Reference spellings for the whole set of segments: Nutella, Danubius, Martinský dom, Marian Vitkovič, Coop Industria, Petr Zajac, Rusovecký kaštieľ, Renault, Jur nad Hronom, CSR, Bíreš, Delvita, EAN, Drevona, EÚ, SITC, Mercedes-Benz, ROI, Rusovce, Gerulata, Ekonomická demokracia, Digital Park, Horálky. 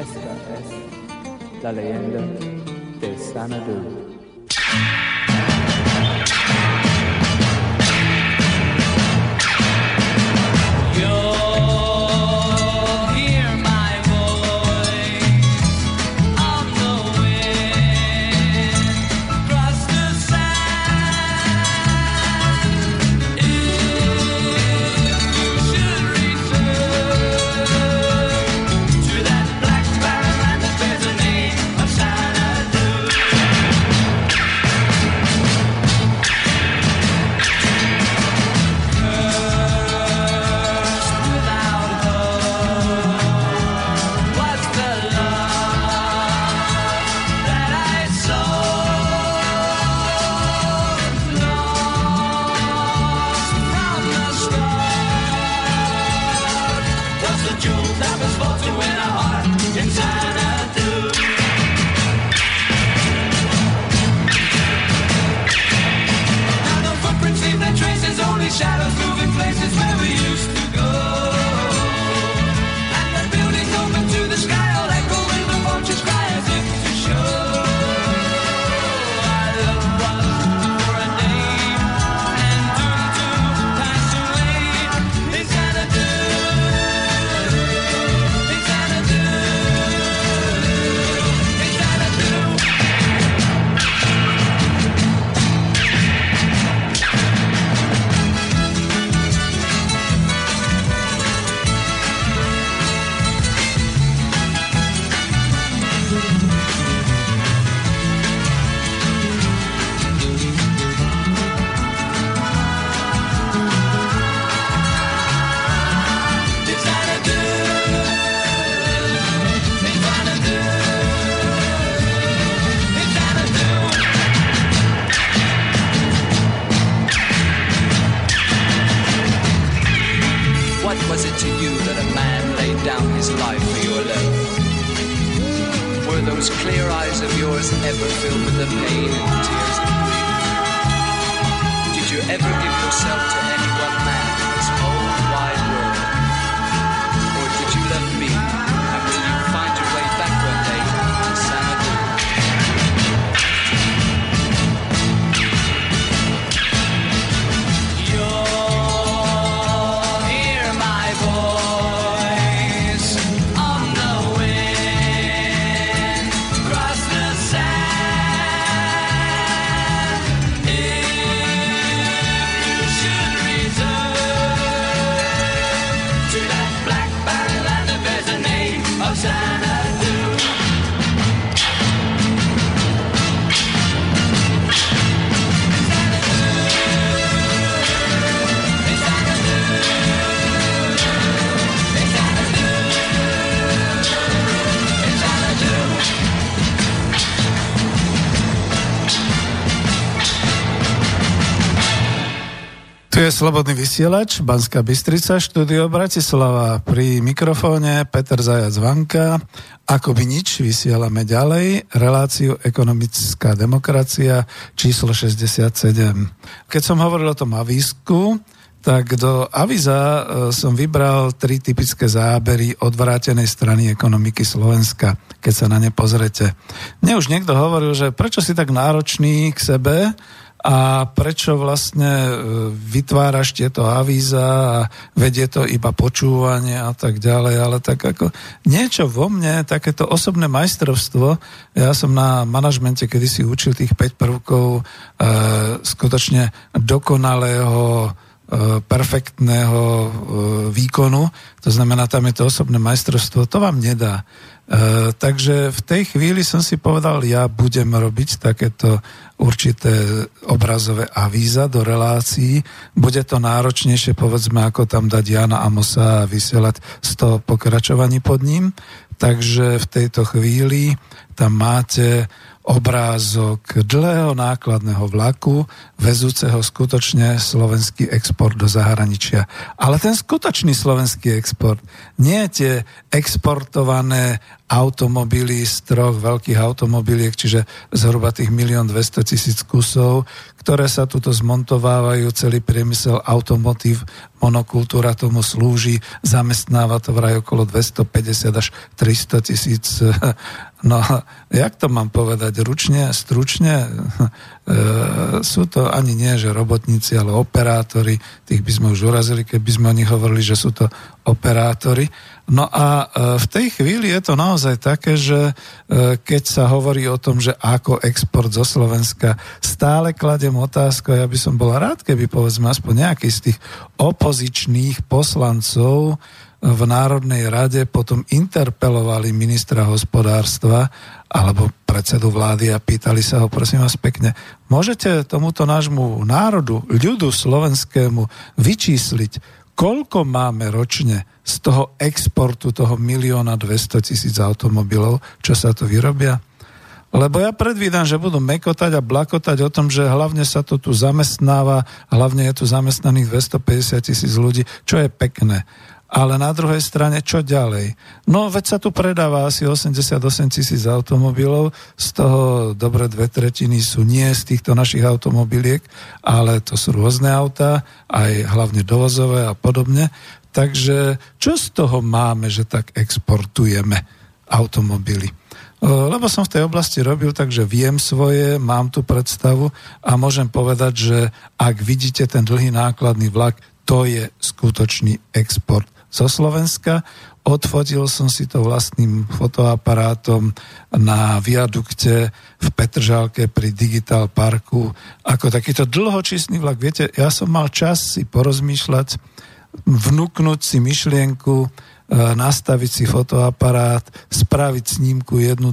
Esta es la leyenda de Sanadu. Slobodný vysielač Banska Bystrica, štúdio Bratislava. Pri mikrofóne Petr Zajac Vanka. Akoby nič, vysielame ďalej reláciu Ekonomická demokracia číslo 67. Keď som hovoril o tom avísku, tak do avíza som vybral tri typické zábery odvrátenej strany ekonomiky Slovenska, keď sa na ne pozrete. Mne už niekto hovoril, že prečo si tak náročný k sebe, a prečo vlastne vytváraš tieto avíza a vedie to iba počúvanie a tak ďalej, ale tak ako niečo vo mne, takéto osobné majstrovstvo, ja som na manažmente kedysi učil tých 5 prvkov skutočne dokonalého, perfektného výkonu, to znamená, tam je to osobné majstrovstvo, to vám nedá. Takže v tej chvíli som si povedal, ja budem robiť takéto určité obrazové avíza do relácií. Bude to náročnejšie, povedzme, ako tam dať Jana Amosa a vysielať 100 pokračovaní pod ním. Takže v tejto chvíli tam máte obrázok dlhého nákladného vlaku, vezúceho skutočne slovenský export do zahraničia. Ale ten skutočný slovenský export, nie tie exportované automobilí z troch veľkých automobiliek, čiže zhruba tých 1 200 000 kusov, ktoré sa tuto zmontovávajú, celý priemysel automotív, monokultúra tomu slúži, zamestnáva to vraj okolo 250 000 až 300 000. No, jak to mám povedať, ručne, stručne? Sú to ani nie, že robotníci, ale operátori, tých by sme už urazili, keby sme o nich hovorili, že sú to operátori. No a v tej chvíli je to naozaj také, že keď sa hovorí o tom, že ako export zo Slovenska, stále kladiem otázku, ja by som bol rád, keby povedzme aspoň nejaký z tých opozičných poslancov v Národnej rade potom interpelovali ministra hospodárstva alebo predsedu vlády a pýtali sa ho, prosím vás pekne, môžete tomuto nášmu národu, ľudu slovenskému vyčísliť, koľko máme ročne z toho exportu toho 1 200 000 automobilov, čo sa to vyrobia? Lebo ja predvídam, že budú mekotať a blakotať o tom, že hlavne sa to tu zamestnáva, hlavne je tu zamestnaných 250 000 ľudí, čo je pekné. Ale na druhej strane, čo ďalej? No, veď sa tu predáva asi 88 000 automobilov, z toho dobre 2/3 sú nie z týchto našich automobiliek, ale to sú rôzne autá, aj hlavne dovozové a podobne. Takže čo z toho máme, že tak exportujeme automobily? Lebo som v tej oblasti robil, takže viem svoje, mám tú predstavu a môžem povedať, že ak vidíte ten dlhý nákladný vlak, to je skutočný export zo Slovenska. Odfotil som si to vlastným fotoaparátom na viadukte v Petržalke pri Digital Parku. Ako takýto dlhočísny vlak, viete, ja som mal čas si porozmýšľať, vnúknuť si myšlienku, nastaviť si fotoaparát, spraviť snímku 1, 2,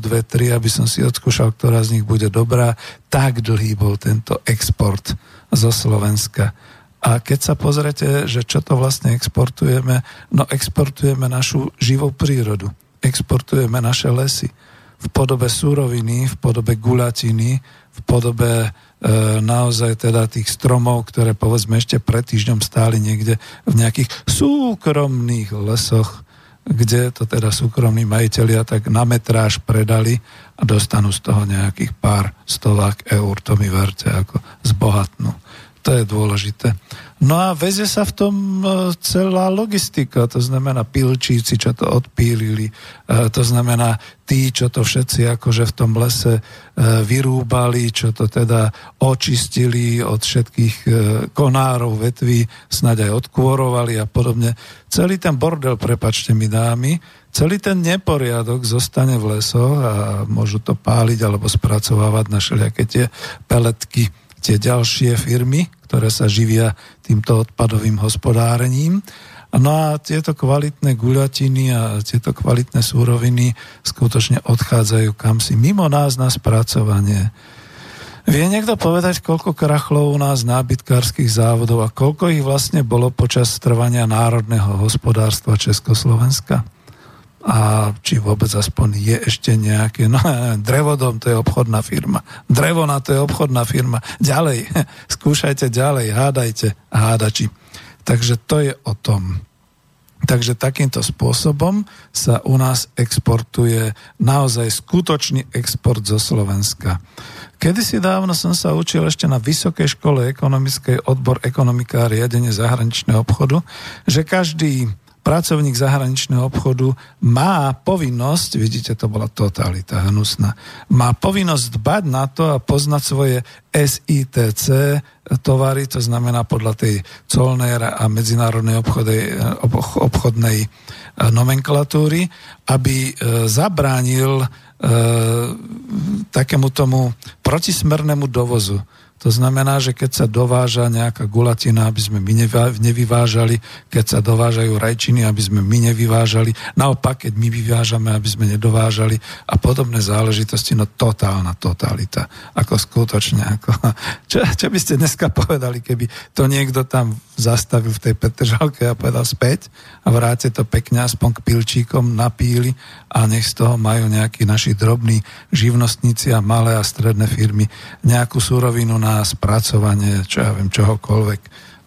3, aby som si odskúšal, ktorá z nich bude dobrá. Tak dlhý bol tento export zo Slovenska. A keď sa pozrete, že čo to vlastne exportujeme, no exportujeme našu živou prírodu, exportujeme naše lesy v podobe suroviny, v podobe guľatiny, v podobe naozaj teda tých stromov, ktoré povedzme ešte pred týždňom stáli niekde v nejakých súkromných lesoch, kde to teda súkromní majitelia tak na metráž predali a dostanú z toho nejakých pár stovák eur, to mi verte, ako zbohatnú. To je dôležité. No a vezie sa v tom celá logistika, to znamená pilčíci, čo to odpílili, to znamená tí, čo to všetci akože v tom lese vyrúbali, čo to teda očistili od všetkých konárov, vetví, snáď aj odkôrovali a podobne. Celý ten bordel, prepáčte mi dámy, celý ten neporiadok zostane v lesoch a môžu to páliť alebo spracovávať na všelijaké tie peletky, tie ďalšie firmy, ktoré sa živia týmto odpadovým hospodárením. No a tieto kvalitné guľatiny a tieto kvalitné súroviny skutočne odchádzajú kamsi mimo nás na spracovanie. Vie niekto povedať, koľko krachlov u nás nábytkárskych závodov a koľko ich vlastne bolo počas trvania národného hospodárstva Československa? A či vôbec aspoň je ešte nejaké, no Drevodom, to je obchodná firma, Drevona, to je obchodná firma, ďalej, skúšajte ďalej, hádajte, hádači. Takže to je o tom. Takže takýmto spôsobom sa u nás exportuje naozaj skutočný export zo Slovenska. Kedysi dávno som sa učil ešte na Vysokej škole ekonomickej, odbor ekonomika a riadenie zahraničného obchodu, že každý pracovník zahraničného obchodu má povinnosť, vidíte, to bola totalita hnusná, má povinnosť dbať na to a poznať svoje SITC tovary, to znamená podľa tej colnej a medzinárodnej obchodnej nomenklatúry, aby zabránil takému tomu protismernému dovozu. To znamená, že keď sa dováža nejaká gulatina, aby sme my nevyvážali, keď sa dovážajú rajčiny, aby sme my nevyvážali, naopak, keď my vyvážame, aby sme nedovážali a podobné záležitosti, no totálna totalita, ako skutočne. Ako, čo by ste dneska povedali, keby to niekto tam zastavil v tej Petržalke a povedal späť a vráte to pekne aspoň k pilčíkom na píli a nech z toho majú nejakí naši drobní živnostníci a malé a stredné firmy nejakú surovinu na spracovanie, čo ja viem, čohokoľvek,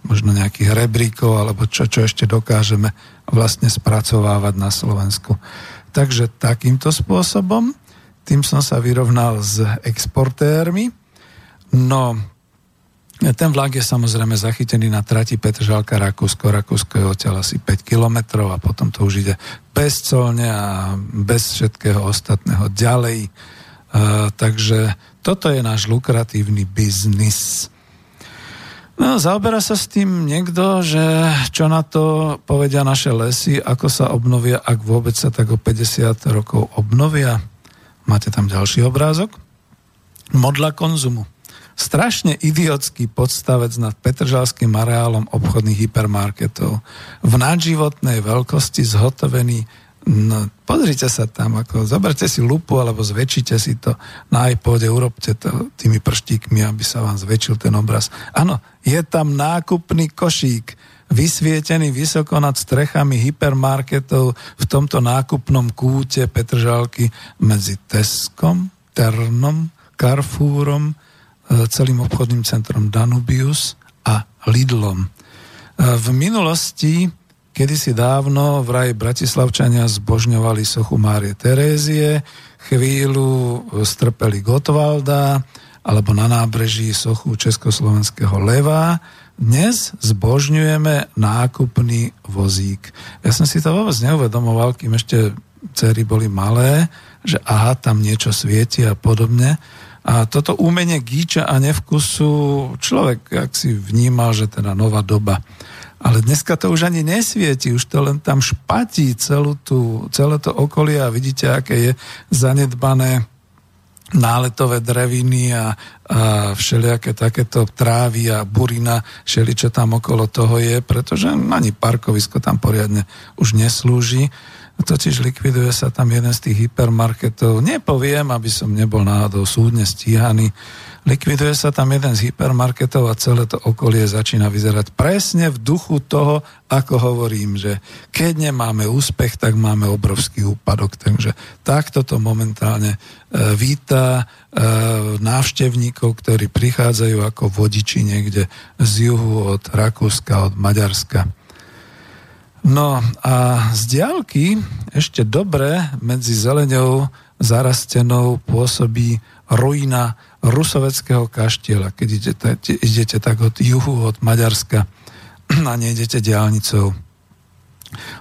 možno nejakých rebríkov, alebo čo ešte dokážeme vlastne spracovávať na Slovensku. Takže takýmto spôsobom, tým som sa vyrovnal s exportérmi. No, ten vlak je samozrejme zachytený na trati Petržalka, Rakúsko. Rakúsko je odtiaľ asi 5 kilometrov a potom to už ide bezcolne a bez všetkého ostatného ďalej. Takže toto je náš lukratívny biznis. No, zaoberá sa s tým niekto, že čo na to povedia naše lesy, ako sa obnovia, ak vôbec sa tak o 50 rokov obnovia. Máte tam ďalší obrázok. Modla konzumu. Strašne idiotský podstavec nad Petržalským areálom obchodných hypermarketov. V nadživotnej veľkosti zhotovený. No, pozrite sa tam, ako zoberte si lupu alebo zväčšite si to na iPode, urobte to tými prštíkmi, aby sa vám zväčšil ten obraz. Áno, je tam nákupný košík, vysvietený vysoko nad strechami hypermarketov v tomto nákupnom kúte Petržalky medzi Tescom, Ternom, Carrefourom, celým obchodným centrom Danubius a Lidlom. V minulosti, kedysi dávno, vraj Bratislavčania zbožňovali sochu Márie Terézie, chvíľu strpeli Gottwalda, alebo na nábreží sochu československého leva. Dnes zbožňujeme nákupný vozík. Ja som si to vôbec neuvedomoval, kým ešte dcery boli malé, že aha, tam niečo svieti a podobne. A toto umenie gíča a nevkusu človek jak si vnímal, že teda nová doba. Ale dneska to už ani nesvieti, už to len tam špatí celé to okolie a vidíte, aké je zanedbané náletové dreviny a všelijaké takéto trávy a burina, všeličo tam okolo toho je, pretože ani parkovisko tam poriadne už neslúži. Totiž likviduje sa tam jeden z tých hypermarketov. Nepoviem, aby som nebol náhodou súdne stíhaný. Likviduje sa tam jeden z hypermarketov a celé to okolie začína vyzerať presne v duchu toho, ako hovorím, že keď nemáme úspech, tak máme obrovský úpadok. Takže takto to momentálne víta návštevníkov, ktorí prichádzajú ako vodiči niekde z juhu od Rakúska, od Maďarska. No a z diaľky ešte dobre medzi zeleňou zarastenou pôsobí ruina Rusoveckého kaštieľa, keď idete tak od juhu, od Maďarska a nejdete diaľnicou.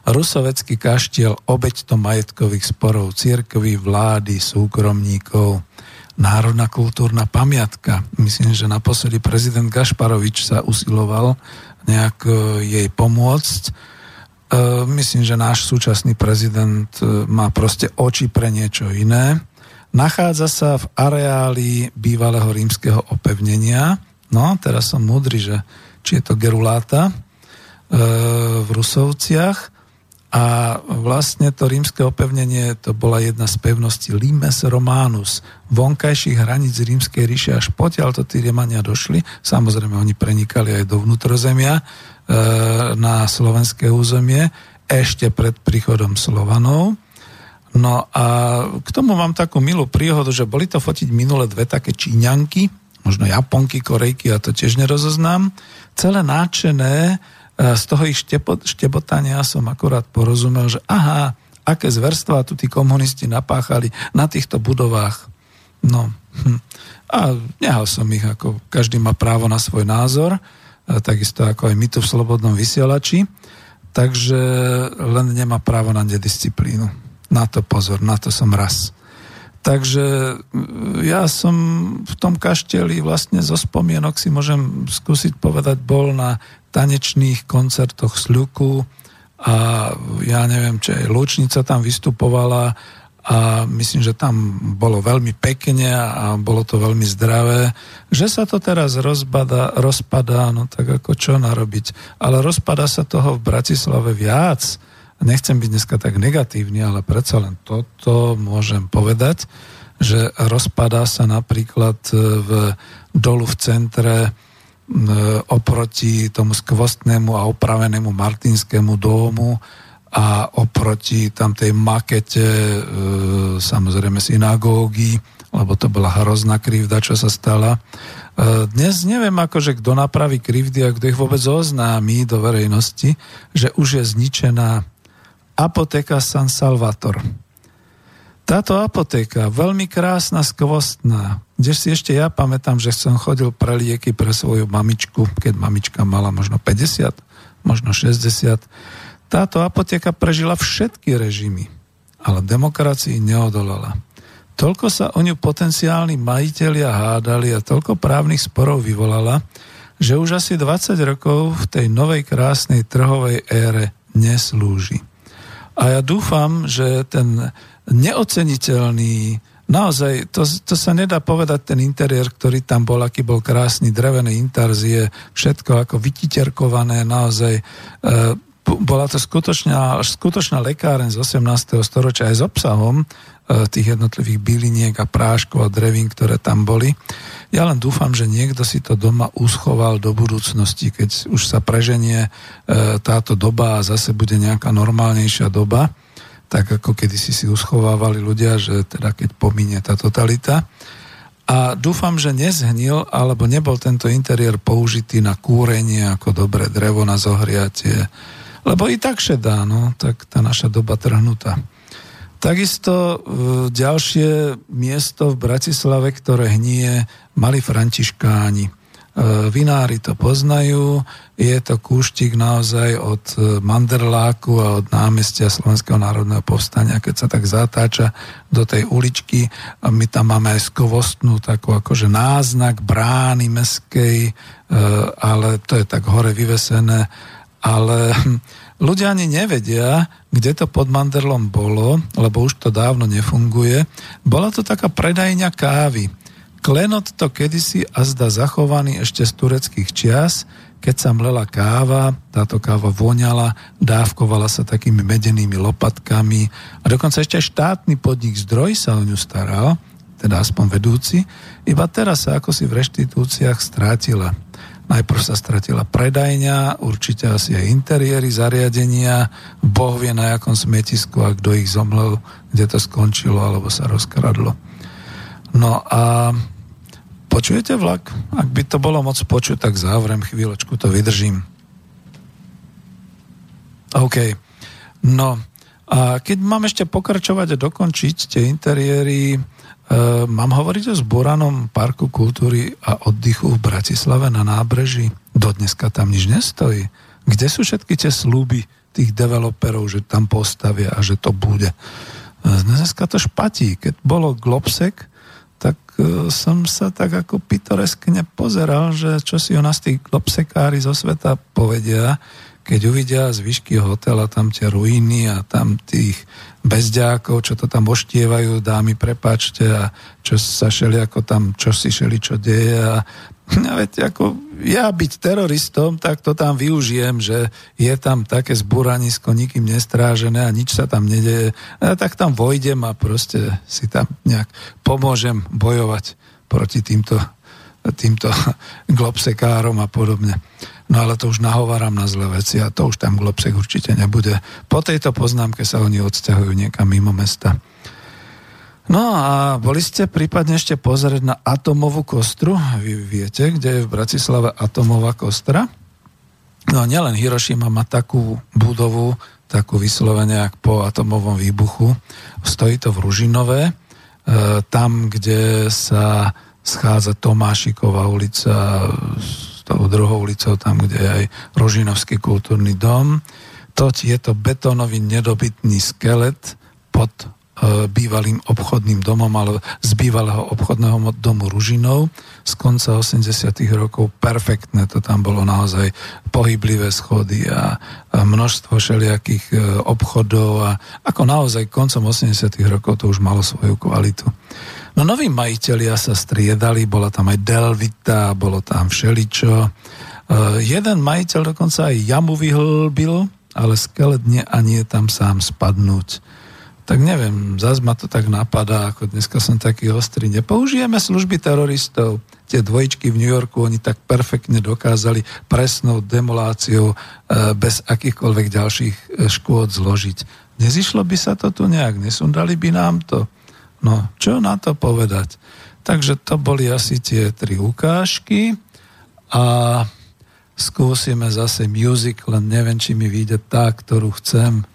Rusovecký kaštieľ, obeť to majetkových sporov, cirkvi, vlády, súkromníkov, národná kultúrna pamiatka. Myslím, že naposledy prezident Gašparovič sa usiloval nejak jej pomôcť. Myslím, že náš súčasný prezident má proste oči pre niečo iné. Nachádza sa v areáli bývalého rímskeho opevnenia. No, teraz som múdry, že či je to Gerulata v Rusovciach. A vlastne to rímske opevnenie, to bola jedna z pevností Limes Romanus, vonkajších hraníc rímskej ríše, až potiaľ to tí Rímania došli. Samozrejme, oni prenikali aj do vnútrozemia na slovenské územie, ešte pred príchodom Slovanov. No a k tomu mám takú milú príhodu, že boli to fotiť minule dve také Číňanky, možno Japonky, Korejky, ja to tiež nerozoznám. Celé náčené, z toho ich štebotania som akurát porozumel, že aha, aké zverstvá tu tí komunisti napáchali na týchto budovách. No a nehal som ich, ako každý má právo na svoj názor, takisto ako aj my tu v Slobodnom vysielači, takže len nemá právo na nedisciplínu. Na to pozor, na to som raz. Takže ja som v tom kašteli vlastne zo spomienok si môžem skúsiť povedať, bol na tanečných koncertoch Sľuku a ja neviem, či aj Lučnica tam vystupovala a myslím, že tam bolo veľmi pekne a bolo to veľmi zdravé. Že sa to teraz rozpadá, no tak ako čo narobiť? Ale rozpadá sa toho v Bratislave viac. Nechcem byť dneska tak negatívny, ale predsa len toto môžem povedať, že rozpadá sa napríklad dolu v centre oproti tomu skvostnému a opravenému Martinskému domu a oproti tam tej makete, samozrejme synagógy, lebo to bola hrozná krivda, čo sa stala. Dnes neviem, akože kto napraví krivdy a kto ich vôbec oznámi do verejnosti, že už je zničená Apotéka San Salvatore. Táto apotéka, veľmi krásna, skvostná, kde si ešte ja pamätám, že som chodil pre lieky pre svoju mamičku, keď mamička mala možno 50, možno 60. Táto apotéka prežila všetky režimy, ale demokracii neodolala. Toľko sa o ňu potenciálni majitelia hádali a toľko právnych sporov vyvolala, že už asi 20 rokov v tej novej krásnej trhovej ére neslúži. A ja dúfam, že ten neoceniteľný, naozaj, to sa nedá povedať, ten interiér, ktorý tam bol, aký bol krásny, drevené intarzie, všetko ako vytiterkované, naozaj, bola to skutočná lekáreň z 18. storočia aj s obsahom tých jednotlivých byliniek a práškov a drevín, ktoré tam boli. Ja len dúfam, že niekto si to doma uschoval do budúcnosti, keď už sa preženie táto doba a zase bude nejaká normálnejšia doba, tak ako kedysi si uschovávali ľudia, že teda keď pominie tá totalita. A dúfam, že nezhnil, alebo nebol tento interiér použitý na kúrenie ako dobré drevo na zohriatie, lebo i tak šedá, no, tak tá naša doba trhnutá. Takisto ďalšie miesto v Bratislave, ktoré hnie, mali františkáni. Vinári to poznajú, je to kúštik naozaj od Mandrláku a od námestia Slovenského národného povstania, keď sa tak zatáča do tej uličky. A my tam máme aj skvostnú takú akože náznak brány mestskej, ale to je tak hore vyvesené. Ale ľudia ani nevedia, kde to pod Mandrlom bolo, lebo už to dávno nefunguje. Bola to taká predajňa kávy. Klenot to kedysi azda zachovaný ešte z tureckých čias, keď sa mlela káva, táto káva voňala, dávkovala sa takými medenými lopatkami a dokonca ešte štátny podnik Zdroj sa o ňu staral, teda aspoň vedúci, iba teraz sa ako si v reštitúciách strátila. Najprv sa stratila predajňa, určite asi aj interiéry, zariadenia, boh vie na jakom smetisku a kto ich zomlel, kde to skončilo alebo sa rozkradlo. No a počujete vlak? Ak by to bolo moc počuť, tak závrem chvíľočku, to vydržím. OK. No a keď mám ešte pokračovať a dokončiť tie interiéry, mám hovoriť o zbúranom parku kultúry a oddychu v Bratislave na nábreží. Dodneska tam nič nestojí. Kde sú všetky tie sľuby tých developerov, že tam postavia a že to bude? Dneska to špatí. Keď bolo Globsek, tak som sa tak ako pitoreskne pozeral, že čo si o nás tí globsekári zo sveta povedia, keď uvidia z výšky hotela tam tie ruiny a tam tých bezďákov, čo to tam oštievajú, dámy, prepáčte, a čo sa šeli ako tam, čo si šeli, čo deje. A veď, ako ja byť teroristom, tak to tam využijem, že je tam také zburanisko nikým nestrážené a nič sa tam nedeje. A tak tam vojdem a proste si tam nejak pomôžem bojovať proti týmto globsekárom a podobne. No ale to už nahováram na zlé veci a to už tam Globsek určite nebude. Po tejto poznámke sa oni odsťahujú niekam mimo mesta. No a boli ste prípadne ešte pozrieť na atomovú kostru? Vy viete, kde je v Bratislave atomová kostra? No nielen Hirošima má takú budovu, takú vyslovene jak po atomovom výbuchu. Stojí to v Ružinove, tam, kde sa schádza Tomášikova ulica druhou ulicou, tam, kde je aj Ružinovský kultúrny dom. Je to betónový nedobytný skelet pod bývalým obchodným domom, ale z bývalého obchodného domu Ružinov z konca 80. rokov. Perfektné, to tam bolo naozaj pohyblivé schody a množstvo všelijakých obchodov a ako naozaj koncom 80. rokov to už malo svoju kvalitu. No noví majitelia sa striedali, bola tam aj Delvita, bolo tam všeličo. Jeden majiteľ dokonca aj jamu vyhlbil, ale skelet nie ani je tam sám spadnúť. Tak neviem, zás ma to tak napadá, ako dneska som taký ostrý. Nepoužijeme služby teroristov. Tie dvojičky v New Yorku, oni tak perfektne dokázali presnou demoláciou bez akýchkoľvek ďalších škôd zložiť. Nezišlo by sa to tu nejak, nesundali by nám to. No, čo na to povedať? Takže to boli asi tie tri ukážky a skúsime zase music, len neviem, či mi vyjde tá, ktorú chcem.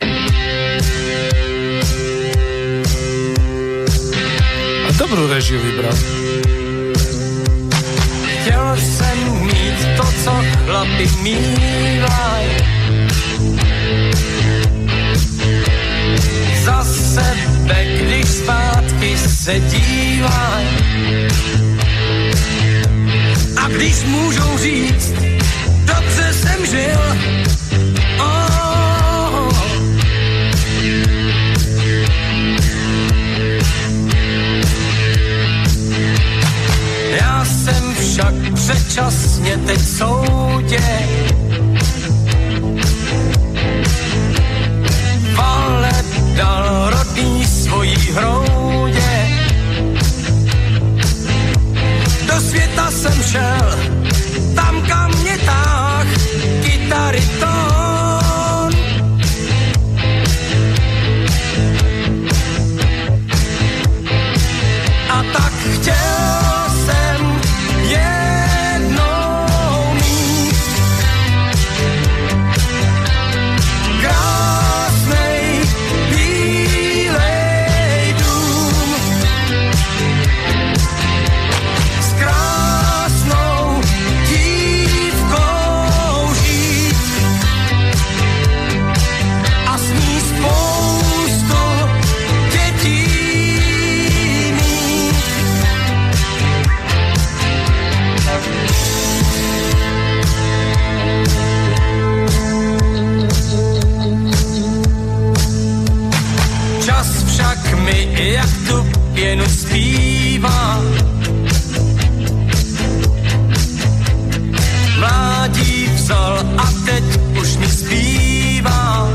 dobrú režiu vybral. Chtěl jsem mít to, co chlapi mívaj. Za sebe, když zpátky se dívaj. A když můžou říct, dobře jsem žil, oh. Já jsem však předčasně teď v soudě, ale dal rodný svojí hroudě. Do světa jsem šel, tam kam mě táh kytary tón. A tak chtěl jsem jednou mít krásnej bílej dům s krásnou dívkou žít a s ní spoustu dětí mít. Čas však mi jak tu pěnu zpívá, mládí vzal a teď už mi zpívá.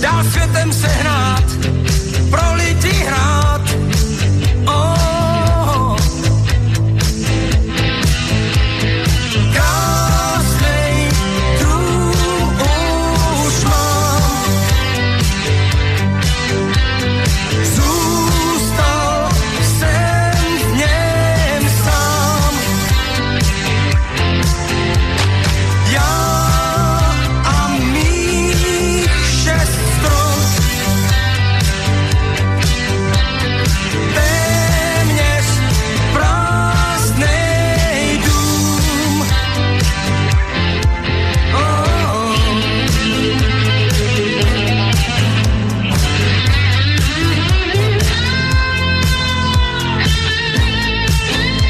Dál světem se hrát, pro lidi hrát, oh. Krásnej tu už mám, zůstal jsem v něm sám. Já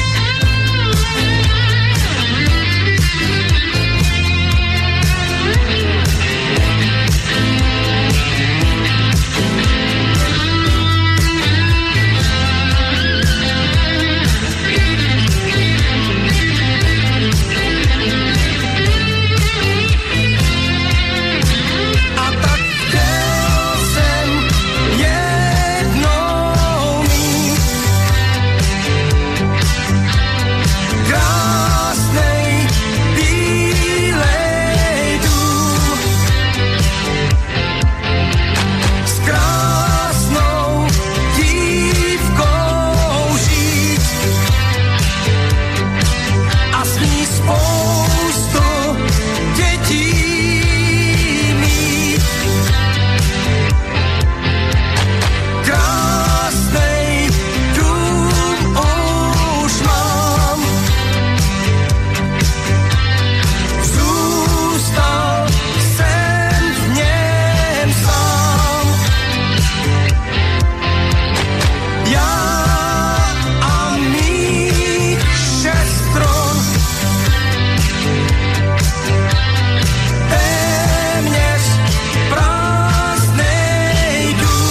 a mých šest strun, téměř prázdnej dům. Oh. A tak chtěl jsem jednou mít krásnej bílej dům s krásnou dívkou žít a s ní spoustu dětí mít. Krásnej dům už mám, zůstal jsem v něm sám. Já a mých šest strun, téměř prázdnej dům.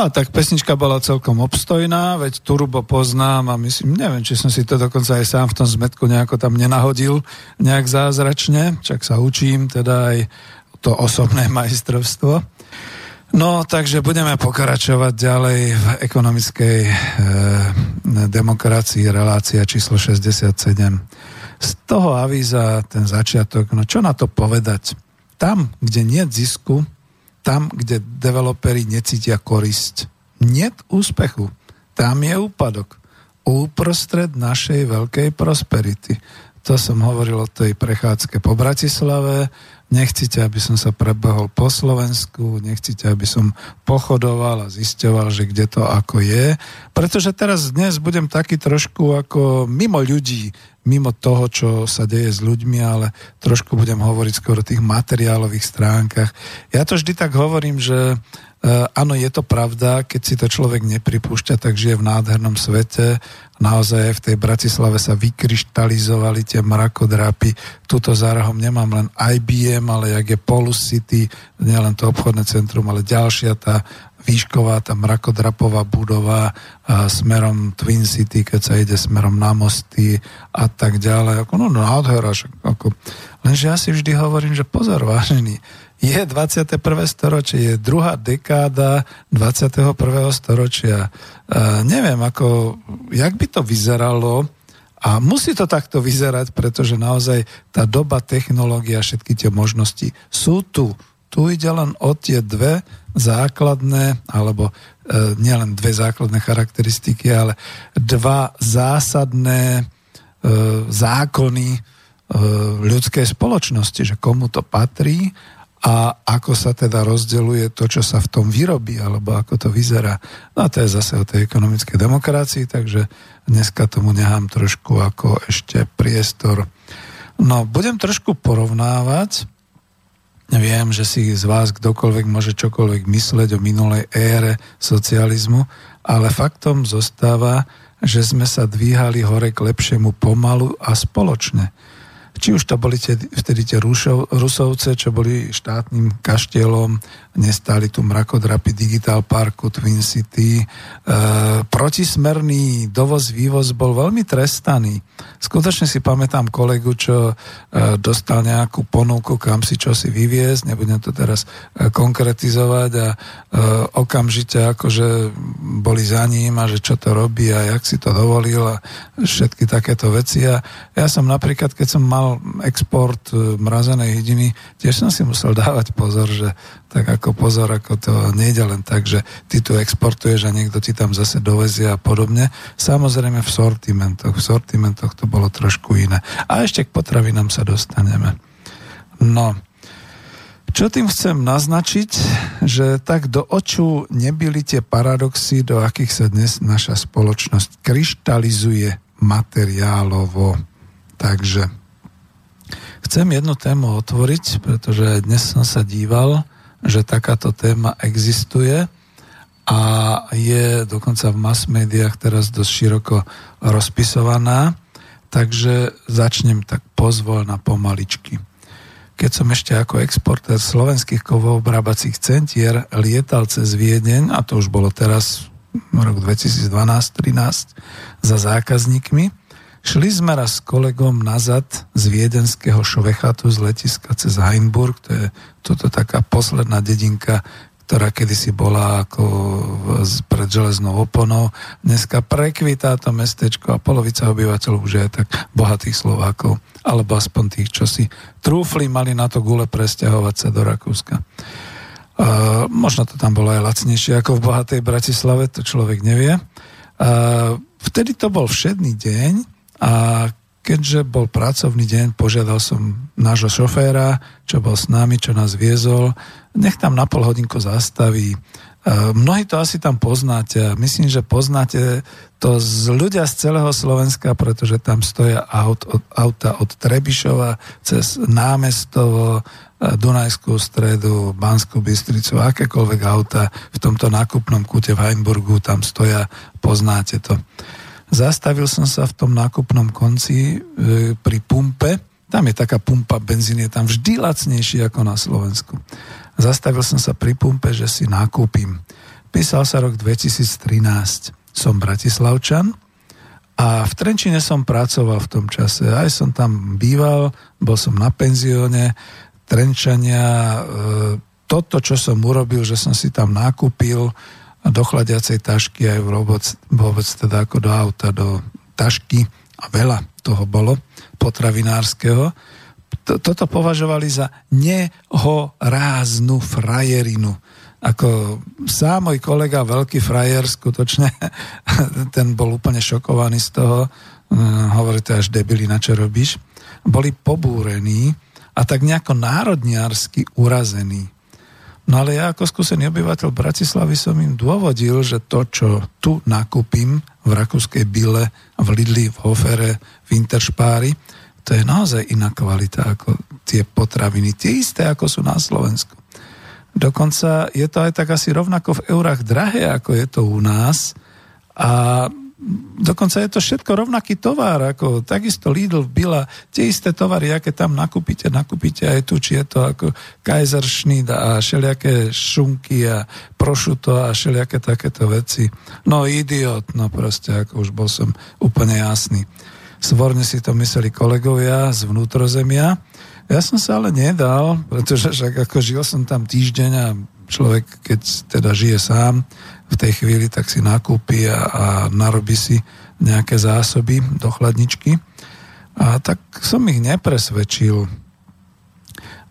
A tak pesnička bola celkom obstojná, veď Turbo poznám a myslím, neviem, či som si to dokonca aj sám v tom zmetku nejako tam nenahodil, nejak zázračne, čak sa učím, teda aj to osobné majstrovstvo. No, takže budeme pokračovať ďalej v ekonomickej demokracii, relácia číslo 67. Z toho avíza ten začiatok, no čo na to povedať? Tam, kde nie zisku, tam, kde developeri necítia korisť, niet úspechu, tam je úpadok. Uprostred našej veľkej prosperity. To som hovoril o tej prechádzke po Bratislave. Nechcite, aby som sa prebehol po Slovensku, nechcite, aby som pochodoval a zisťoval, že kde to ako je. Pretože teraz dnes budem taký trošku ako mimo ľudí, mimo toho, čo sa deje s ľuďmi, ale trošku budem hovoriť skôr o tých materiálových stránkach. Ja to vždy tak hovorím, že áno, je to pravda, keď si to človek nepripúšťa, tak žije v nádhernom svete. Naozaj v tej Bratislave sa vykryštalizovali tie mrakodrapy. Tuto za rohom nemám len IBM, ale jak je Polus City, nielen to obchodné centrum, ale ďalšia tá výšková, tá mrakodrapová budova smerom Twin City, keď sa ide smerom na mosty a tak ďalej. No nádhera. Lenže ja si vždy hovorím, že pozor, vážení, je 21. storočie, je druhá dekáda 21. storočia. Neviem, jak by to vyzeralo, a musí to takto vyzerať, pretože naozaj tá doba, technológia, všetky tie možnosti sú tu. Tu ide len o tie dve základné, alebo nielen dve základné charakteristiky, ale dva zásadné zákony ľudskej spoločnosti, že komu to patrí a ako sa teda rozdeľuje to, čo sa v tom vyrobí, alebo ako to vyzerá. No to je zase o tej ekonomickej demokracii, takže dneska tomu nechám trošku ako ešte priestor. No, budem trošku porovnávať. Viem, že si z vás kdokoľvek môže čokoľvek mysleť o minulej ére socializmu, ale faktom zostáva, že sme sa dvíhali hore k lepšiemu pomalu a spoločne. Či už to boli vtedy tie Rusovce, čo boli štátnym kaštieľom, nestáli tu mrakodrapy Digital Parku, Twin City. Protismerný dovoz, vývoz bol veľmi trestaný. Skutočne si pamätám kolegu, čo dostal nejakú ponuku, kam si čo si vyviezť, nebudem to teraz konkretizovať, a okamžite akože boli za ním a že čo to robí a jak si to dovolil a všetky takéto veci. A ja som napríklad, keď som mal export mrazenej hydiny, tiež som si musel dávať pozor, že tak ako pozor, ako to nejde len tak, že ty tu exportuješ a niekto ti tam zase dovezie a podobne. Samozrejme v sortimentoch to bolo trošku iné. A ešte k potravinám sa dostaneme. No, čo tým chcem naznačiť, že tak do oču nebili tie paradoxy, do akých sa dnes naša spoločnosť kryštalizuje materiálovo. Takže chcem jednu tému otvoriť, pretože dnes som sa díval, že takáto téma existuje a je dokonca v mass médiách teraz dosť široko rozpisovaná, takže začnem tak pozvoľna pomaličky. Keď som ešte ako exportér slovenských kovoobrábacích centier lietal cez Viedeň, a to už bolo teraz rok 2012-13, za zákazníkmi, šli sme raz s kolegom nazad z viedenského Švechatu z letiska cez Heimburg, to je toto taká posledná dedinka, ktorá kedysi bola ako pred železnou oponou. Dneska prekvitá to mestečko a polovica obyvateľov už je tak bohatých Slovákov, alebo aspoň tých, čo si trúfli, mali na to gule presťahovať sa do Rakúska. Možno to tam bolo aj lacnejšie ako v bohatej Bratislave, to človek nevie. Vtedy to bol všedný deň a keďže bol pracovný deň, požiadal som nášho šoféra, čo bol s nami, čo nás viezol, nech tam na pol hodinku zastaví. Mnohí to asi tam poznáte. Myslím, že poznáte to z ľudia z celého Slovenska, pretože tam stoja auta od Trebišova cez Námestovo, Dunajskú stredu, Banskú Bystricu, akékoľvek auta v tomto nákupnom kúte v Heimburgu tam stoja, poznáte to. Zastavil som sa v tom nákupnom konci pri pumpe. Tam je taká pumpa, benzín je tam vždy lacnejší ako na Slovensku. Zastavil som sa pri pumpe, že si nákupím. Písal sa rok 2013. Som Bratislavčan a v Trenčine som pracoval v tom čase. Aj som tam býval, bol som na penzióne. Trenčania, toto, čo som urobil, že som si tam nakúpil do chladiacej tašky, aj vôbec teda ako do auta, do tašky, a veľa toho bolo, potravinárskeho. Toto považovali za nehoráznu frajerinu. Ako sám môj kolega, veľký frajer, skutočne, ten bol úplne šokovaný z toho. Hovorí, to až debili, na čo robíš. boli pobúrení a tak nejako národniarsky urazení. No ale ja ako skúsený obyvateľ Bratislavy som im dôvodil, že to, čo tu nakúpim v rakúskej Bille, v Lidli, v Hofere, v Interspári, to je naozaj iná kvalita ako tie potraviny. Tie isté, ako sú na Slovensku. Dokonca je to aj tak asi rovnako v eurách drahé, ako je to u nás. A dokonca je to všetko rovnaký tovar, ako takisto Lidl, Billa, tie isté tovary, aké tam nakúpite aj tu, či je to ako kajzeršnid a všelijaké šunky a prošuto a všelijaké takéto veci. No idiot, no proste, ako už bol som úplne jasný. Svorne si to mysleli kolegovia z vnútrozemia. Ja som sa ale nedal, pretože však ako žil som tam týždeň a človek, keď teda žije sám v tej chvíli, tak si nakúpi a narobí si nejaké zásoby do chladničky. A tak som ich nepresvedčil.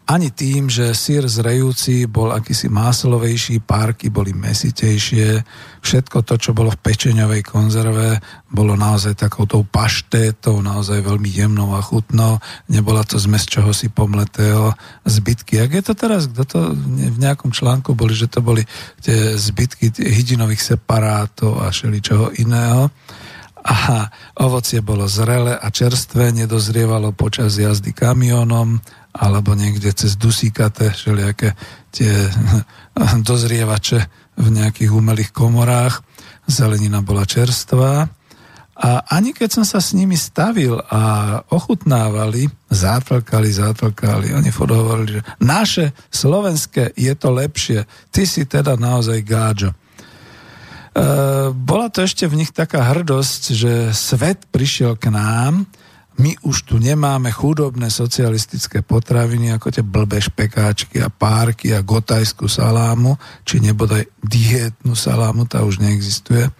Ani tým, že syr z rejúci bol akýsi máslovejší, párky boli mäsitejšie, všetko to, čo bolo v pečeňovej konzerve, bolo naozaj takoutou paštétou, naozaj veľmi jemnou a chutnou, nebola to zmes čohosi pomletého, zbytky. Ak je to teraz, kto to v nejakom článku boli, že to boli tie zbytky hydinových separátov a všeličoho iného. A ovocie bolo zrelé a čerstvé, nedozrievalo počas jazdy kamionom, alebo niekde cez dusíkate, všelijaké tie dozrievače v nejakých umelých komorách. Zelenina bola čerstvá. A ani keď som sa s nimi stavil a ochutnávali, zátlkali. Oni furt hovorili, že naše, slovenské, je to lepšie. Ty si teda naozaj gádžo. Bola to ešte v nich taká hrdosť, že svet prišiel k nám, my už tu nemáme chudobné socialistické potraviny ako tie blbé špekáčky a párky a gotajskú salámu, či nebodaj diétnu salámu, tá už neexistuje.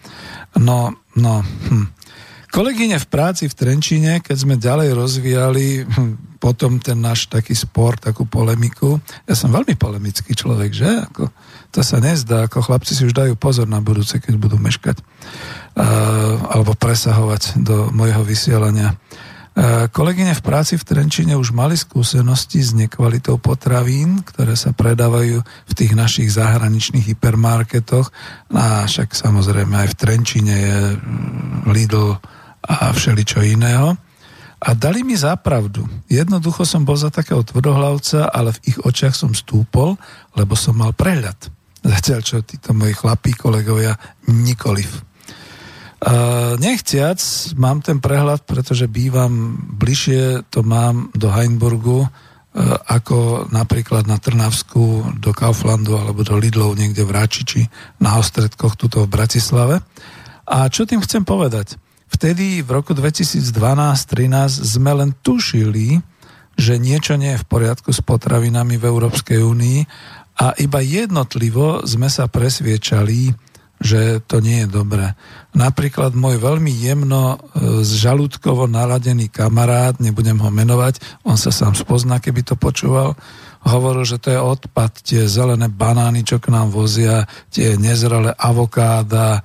Kolegyne v práci v Trenčíne, keď sme ďalej rozvíjali potom ten náš taký spor, takú polemiku, ja som veľmi polemický človek, že? Ako, to sa nezdá, ako chlapci si už dajú pozor na budúce, keď budú meškať alebo presahovať do mojho vysielania. Kolegyne v práci v Trenčíne už mali skúsenosti s nekvalitou potravín, ktoré sa predávajú v tých našich zahraničných hypermarketoch. A však samozrejme aj v Trenčíne je Lidl a všeličo iného. A dali mi zapravdu. Jednoducho som bol za takého tvrdohlavca, ale v ich očiach som stúpol, lebo som mal prehľad. Zatiaľ čo títo moji chlapí kolegovia nikoliv. Nechtiac mám ten prehľad, pretože bývam bližšie, to mám do Heinburgu, ako napríklad na Trnavsku, do Kauflandu alebo do Lidlov niekde v Račiči, na Ostredkoch, tuto v Bratislave. A čo tým chcem povedať? Vtedy v roku 2012-13 sme len tušili, že niečo nie je v poriadku s potravinami v Európskej únii a iba jednotlivo sme sa presviečali, že to nie je dobré. Napríklad môj veľmi jemno žalúdkovo naladený kamarát, nebudem ho menovať, on sa sám spozná, keby to počúval, hovoril, že to je odpad, tie zelené banány, čo k nám vozia, tie nezrelé avokáda,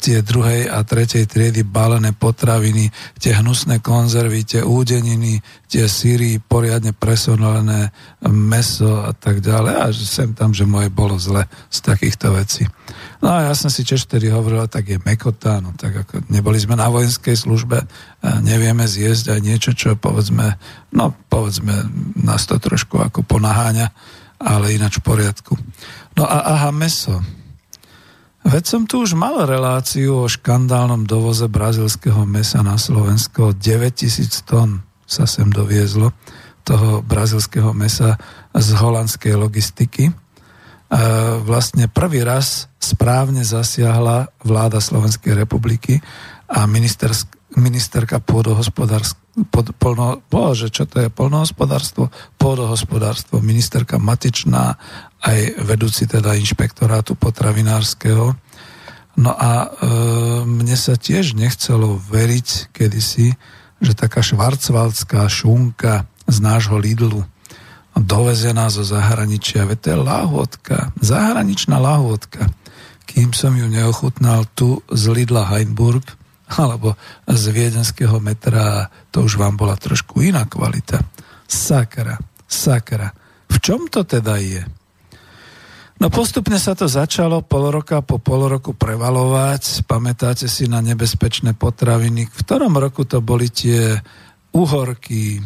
tie druhej a tretej triedy balené potraviny, tie hnusné konzervy, tie údeniny, tie syry, poriadne presolené mäso a tak ďalej. A sem tam, že moje bolo zle z takýchto vecí. No a ja som si tiež vtedy hovoril, tak je mekota, no tak ako neboli sme na vojenskej službe, nevieme zjesť aj niečo, čo povedzme nás to trošku ako ponaháňa, ale ináč v poriadku. No a aha, mäso. Veď som tu už mal reláciu o škandálnom dovoze brazilského mäsa na Slovensko. 9000 tón sa sem doviezlo toho brazilského mäsa z holandskej logistiky. Vlastne prvý raz správne zasiahla vláda Slovenskej republiky a ministerka pôdohospodárstvo, ministerka Matičná, aj vedúci teda inšpektorátu potravinárskeho. No a mne sa tiež nechcelo veriť kedysi, že taká švarcvaldská šunka z nášho Lidlu dovezená zo zahraničia. Veď to je lahôdka, zahraničná lahôdka. Kým som ju neochutnal tu z Lidla Heinburg, alebo z viedenského metra, to už vám bola trošku iná kvalita. Sakra. V čom to teda je? No postupne sa to začalo pol roka po pol roku prevalovať. Pamätáte si na nebezpečné potraviny? V ktorom roku to boli tie uhorky?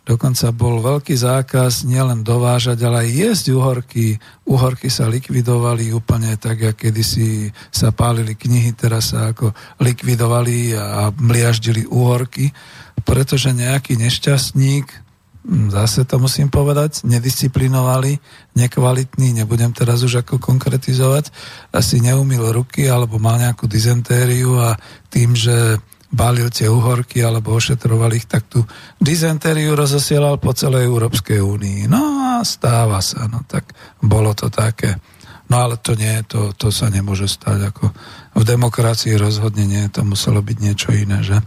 Dokonca bol veľký zákaz nielen dovážať, ale aj jesť uhorky. Uhorky sa likvidovali úplne tak, ako kedysi sa pálili knihy, teraz sa ako likvidovali a mliaždili uhorky, pretože nejaký nešťastník, zase to musím povedať, nedisciplinovali, nekvalitní, nebudem teraz už ako konkretizovať, asi neumýl ruky alebo mal nejakú dizentériu a tým, že balil tie uhorky alebo ošetroval ich, tak tú dizentériu rozosielal po celej Európskej únii. No a stáva sa, no tak bolo to také. No ale to nie, to sa nemôže stať, ako v demokracii rozhodne nie, to muselo byť niečo iné, že?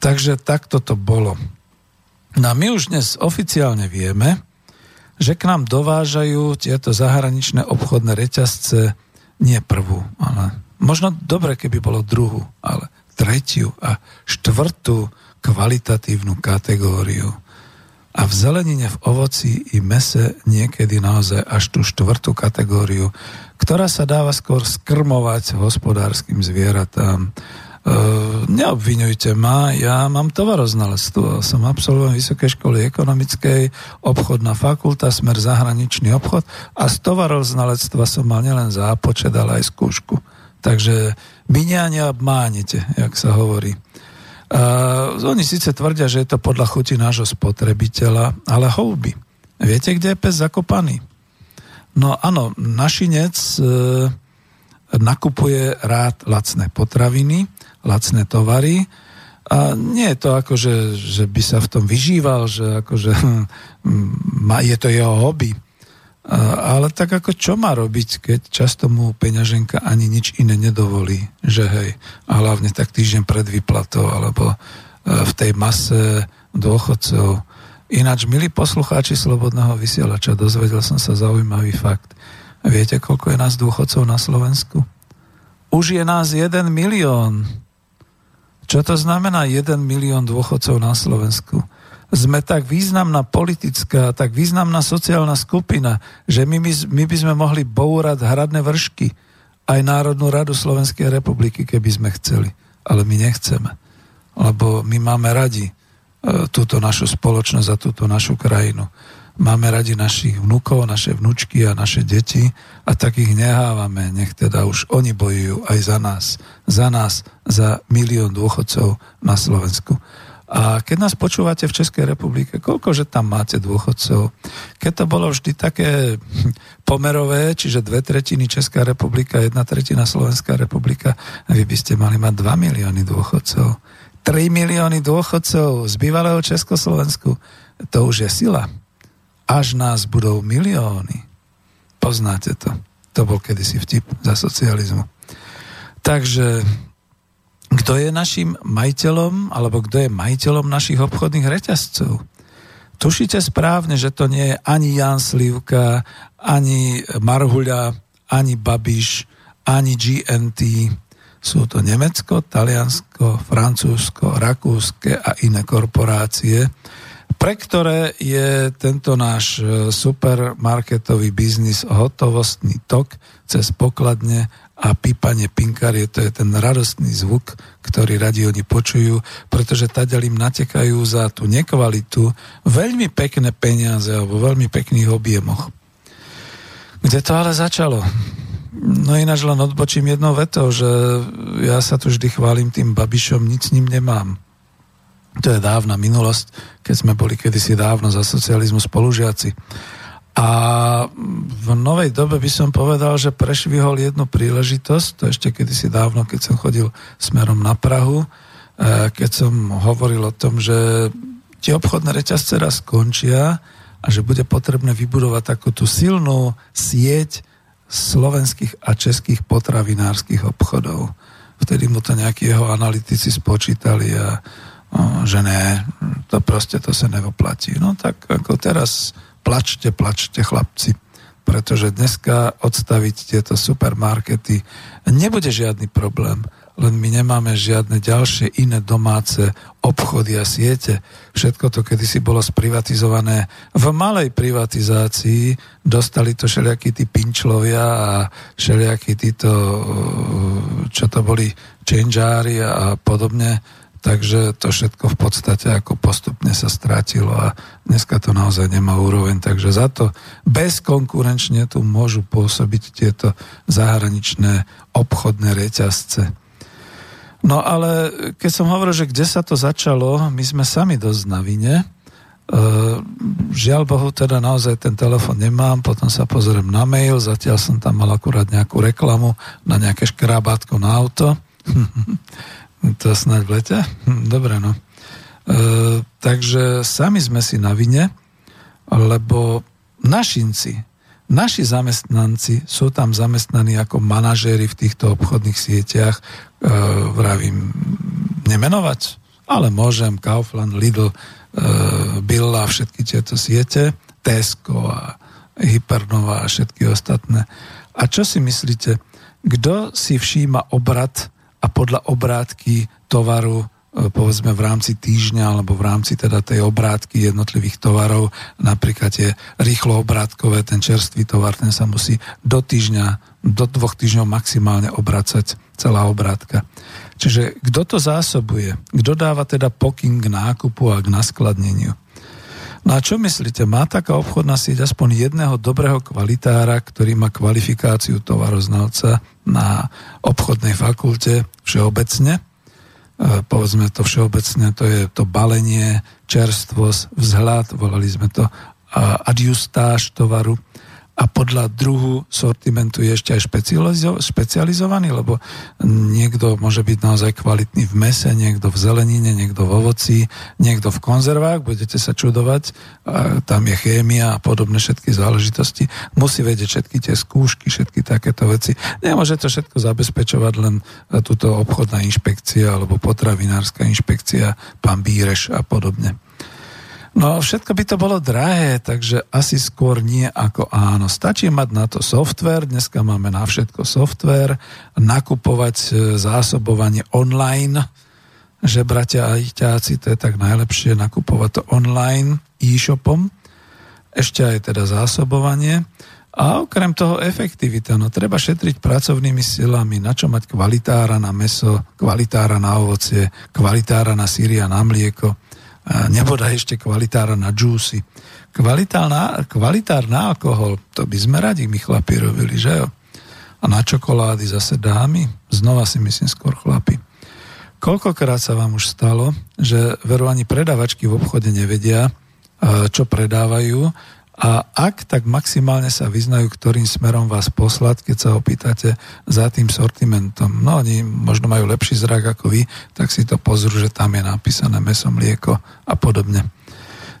Takže takto to bolo. No my už dnes oficiálne vieme, že k nám dovážajú tieto zahraničné obchodné reťazce nie prvú, ale možno dobre, keby bolo druhú, ale tretiu a štvrtú kvalitatívnu kategóriu. A v zelenine, v ovoci i mese niekedy naozaj až tú štvrtú kategóriu, ktorá sa dáva skôr skrmovať hospodárskym zvieratám. Neobviňujte ma, ja mám tovaroznalectvo, som absolvent Vysokej školy ekonomickej, obchodná fakulta, smer zahraničný obchod a z tovaroznalectva som mal nielen zápočet, ale aj skúšku. Takže mňa neobmánite, jak sa hovorí. Oni síce tvrdia, že je to podľa chuti nášho spotrebiteľa, ale houby. Viete, kde je pes zakopaný? No áno, našinec nakupuje rád lacné potraviny, lacné tovary a nie je to ako, že by sa v tom vyžíval, že akože, je to jeho hobby. Ale tak ako čo má robiť, keď často mu peňaženka ani nič iné nedovolí, že hej, a hlavne tak týždeň pred výplatou alebo v tej mase dôchodcov. Ináč, milí poslucháči Slobodného vysielača, dozvedel som sa zaujímavý fakt. Viete, koľko je nás dôchodcov na Slovensku? Už je nás 1 milión. Čo to znamená 1 milión dôchodcov na Slovensku? Sme tak významná politická, tak významná sociálna skupina, že my by sme mohli bourať hradné vršky aj Národnú radu Slovenskej republiky, keby sme chceli. Ale my nechceme. Lebo my máme radi túto našu spoločnosť a túto našu krajinu. Máme radi našich vnukov, naše vnúčky a naše deti a tak ich nehávame. Nech teda už oni bojujú aj za nás, za 1 milión dôchodcov na Slovensku. A keď nás počúvate v Českej republike, koľkože tam máte dôchodcov? Keď to bolo vždy také pomerové, čiže 2/3 Česká republika, 1/3 Slovenská republika, vy by ste mali mať 2 milióny dôchodcov. 3 milióny dôchodcov z bývalého Československu. To už je sila. Až nás budú milióny. Poznáte to. To bol kedysi vtip za socializmu. Takže kto je našim majiteľom, alebo kto je majiteľom našich obchodných reťazcov? Tušíte správne, že to nie je ani Jan Slivka, ani Marhuľa, ani Babiš, ani GNT. Sú to Nemecko, Taliansko, Francúzsko, Rakúske a iné korporácie, pre ktoré je tento náš supermarketový biznis hotovostný tok cez pokladne a pípanie pinkarie, to je ten radostný zvuk, ktorý radi oni počujú, pretože tadiaľ im natekajú za tú nekvalitu veľmi pekné peniaze alebo veľmi pekných objemoch. Kde to ale začalo? No ináč len odbočím jednou vetou, že ja sa tu vždy chválim tým Babišom, nic s ním nemám. To je dávna minulosť, keď sme boli kedysi dávno za socializmu spolužiaci. A v novej dobe by som povedal, že prešvihol jednu príležitosť, to ešte kedysi dávno, keď som chodil smerom na Prahu, keď som hovoril o tom, že tie obchodné reťazce raz skončia a že bude potrebné vybudovať takú tú silnú sieť slovenských a českých potravinárskych obchodov. Vtedy mu to nejakí jeho analytici spočítali a že ne, to proste to sa neoplatí. No tak ako teraz Plačte, chlapci, pretože dneska odstaviť tieto supermarkety nebude žiadny problém, len my nemáme žiadne ďalšie iné domáce obchody a siete. Všetko to kedysi bolo sprivatizované v malej privatizácii, dostali to všelijakí tí pinčlovia a všelijakí títo, čo to boli, čenžári a podobne, takže to všetko v podstate ako postupne sa stratilo a dneska to naozaj nemá úroveň, takže za to bezkonkurenčne tu môžu pôsobiť tieto zahraničné obchodné reťazce. No ale keď som hovoril, že kde sa to začalo, my sme sami dosť na vine. Žiaľ Bohu, teda naozaj ten telefon nemám, potom sa pozriem na mail, zatiaľ som tam mal akurát nejakú reklamu na nejaké škrabátko na auto. To snáď v lete? Dobre, no. Takže sami sme si na vine, lebo naši zamestnanci sú tam zamestnaní ako manažéri v týchto obchodných sieťach, vravím, nemenovať, ale môžem, Kaufland, Lidl, Billa, všetky tieto siete, Tesco a Hypernová a všetky ostatné. A čo si myslíte, kto si všíma obrat a podľa obrátky tovaru, povedzme v rámci týždňa alebo v rámci teda tej obrátky jednotlivých tovarov, napríklad je rýchlo obrátkové, ten čerstvý tovar, ten sa musí do týždňa, do 2 týždňov maximálne obracať celá obrátka. Čiže kto to zásobuje? Kto dáva teda pokyn k nákupu a k naskladneniu? No a čo myslíte, má taká obchodná sieť aspoň jedného dobrého kvalitára, ktorý má kvalifikáciu tovaroznalca na obchodnej fakulte všeobecne? Povedzme to všeobecne, to je to balenie, čerstvosť, vzhľad, volali sme to adjustáž tovaru. A podľa druhu sortimentu je ešte aj špecializovaný, lebo niekto môže byť naozaj kvalitný v mese, niekto v zelenine, niekto v ovoci, niekto v konzervách, budete sa čudovať, tam je chémia a podobné všetky záležitosti. Musí vedieť všetky tie skúšky, všetky takéto veci. Nemôže to všetko zabezpečovať len túto obchodná inšpekcia alebo potravinárska inšpekcia, pán Bíreš a podobne. No všetko by to bolo drahé, takže asi skôr nie ako áno. Stačí mať na to softvér, dneska máme na všetko softvér, nakupovať zásobovanie online, že bratia a ajťáci, to je tak najlepšie nakupovať to online e-shopom, ešte aj teda zásobovanie. A okrem toho efektivita, no treba šetriť pracovnými silami, na čo mať kvalitára na mäso, kvalitára na ovocie, kvalitára na syry a na mlieko, nebodaj ešte kvalitára na džúsy. Kvalitár na alkohol, to by sme radi my chlapi robili, že jo? A na čokolády zase dámy, znova si myslím skôr chlapi. Koľkokrát sa vám už stalo, že veru ani predavačky v obchode nevedia, čo predávajú, a ak, tak maximálne sa vyznajú, ktorým smerom vás poslať, keď sa opýtate za tým sortimentom. No oni možno majú lepší zrak ako vy, tak si to pozrú, že tam je napísané mäso, mlieko a podobne.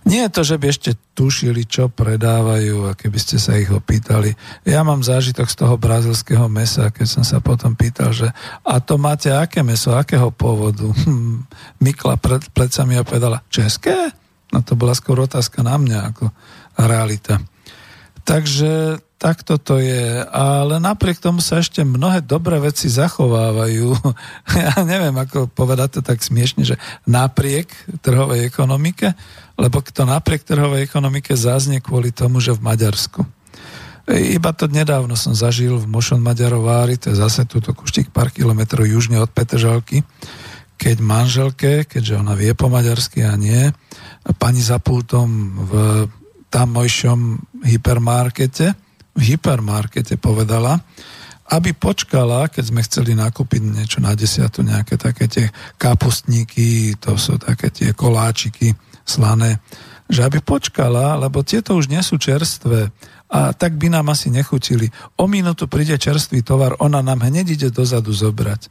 Nie je to, že by ešte tušili, čo predávajú, a keby ste sa ich opýtali. Ja mám zážitok z toho brazilského mäsa, keď som sa potom pýtal, že a to máte aké mäso, akého pôvodu? Mykla plecami a povedala, české? No to bola skôr otázka na mňa, ako realita. Takže takto to je. Ale napriek tomu sa ešte mnohé dobré veci zachovávajú. Ja neviem, ako povedať to tak smiešne, že napriek trhovej ekonomike, lebo kto napriek trhovej ekonomike záznie kvôli tomu, že v Maďarsku. Iba to nedávno som zažil v Mošon Maďarovári, to je zase túto kuštík pár kilometrov južne od Petržalky, keď manželke, keďže ona vie po maďarsky a nie, pani za pultom v tamojšom hypermarkete povedala, aby počkala, keď sme chceli nakúpiť niečo na desiatu, nejaké také tie kapustníky, to sú také tie koláčiky slané, že aby počkala, lebo tieto už nie sú čerstvé a tak by nám asi nechutili. O minútu príde čerstvý tovar, ona nám hneď ide dozadu zobrať.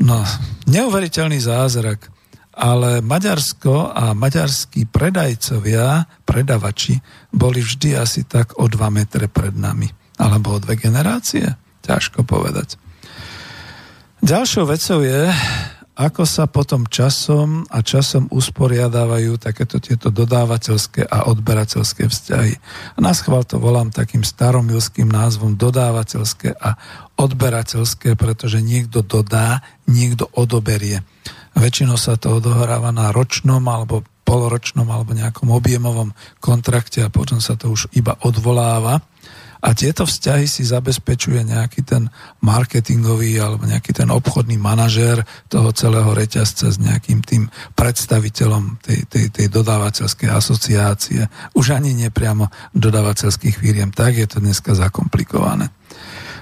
No, neuveriteľný zázrak, ale Maďarsko a maďarskí predajcovia, predavači, boli vždy asi tak o 2 metre pred nami. Alebo o 2 generácie, ťažko povedať. Ďalšou vecou je, Ako sa potom časom usporiadávajú takéto tieto dodávateľské a odberateľské vzťahy? Naschvál to volám takým staromilským názvom dodávateľské a odberateľské, pretože niekto dodá, niekto odoberie. Väčšinou sa to odohráva na ročnom alebo poloročnom alebo nejakom objemovom kontrakte a potom sa to už iba odvoláva. A tieto vzťahy si zabezpečuje nejaký ten marketingový alebo nejaký ten obchodný manažér toho celého reťazca s nejakým tým predstaviteľom tej dodávateľskej asociácie. Už ani nepriamo dodávateľských firiem. Tak je to dneska zakomplikované.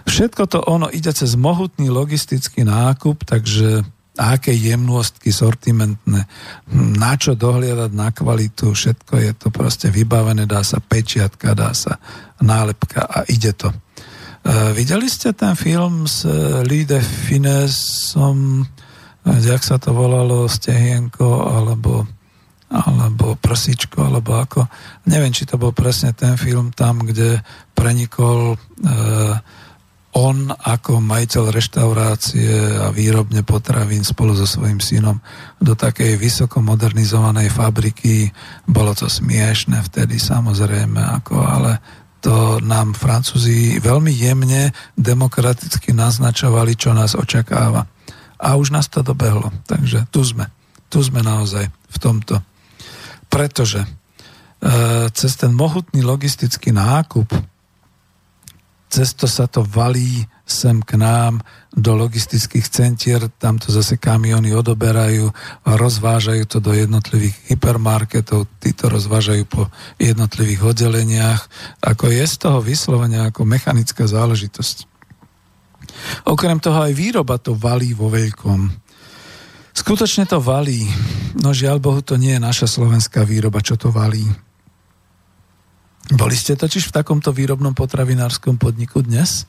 Všetko to ono ide cez mohutný logistický nákup, takže aké jemnostky sortimentné, na čo dohliadať, na kvalitu, všetko je to proste vybavené, dá sa pečiatka, dá sa nálepka a ide to. Videli ste ten film s Lide Finesom, jak sa to volalo, Stehienko, alebo Prsičko, alebo ako, neviem, či to bol presne ten film tam, kde prenikol on ako majiteľ reštaurácie a výrobne potravín spolu so svojím synom do takej vysoko modernizovanej fabriky. Bolo to smiešne vtedy, samozrejme, ale to nám Francúzi veľmi jemne demokraticky naznačovali, čo nás očakáva. A už nás to dobehlo. Takže tu sme naozaj v tomto. Pretože cez ten mohutný logistický nákup cesto sa to valí sem k nám do logistických centier, tam to zase kamiony odoberajú a rozvážajú to do jednotlivých hypermarketov, tí to rozvážajú po jednotlivých oddeleniach. Ako je z toho vyslovene ako mechanická záležitosť. Okrem toho aj výroba to valí vo veľkom. Skutočne to valí. No žiaľ Bohu, to nie je naša slovenská výroba, čo to valí. Boli ste totiž v takomto výrobnom potravinárskom podniku dnes?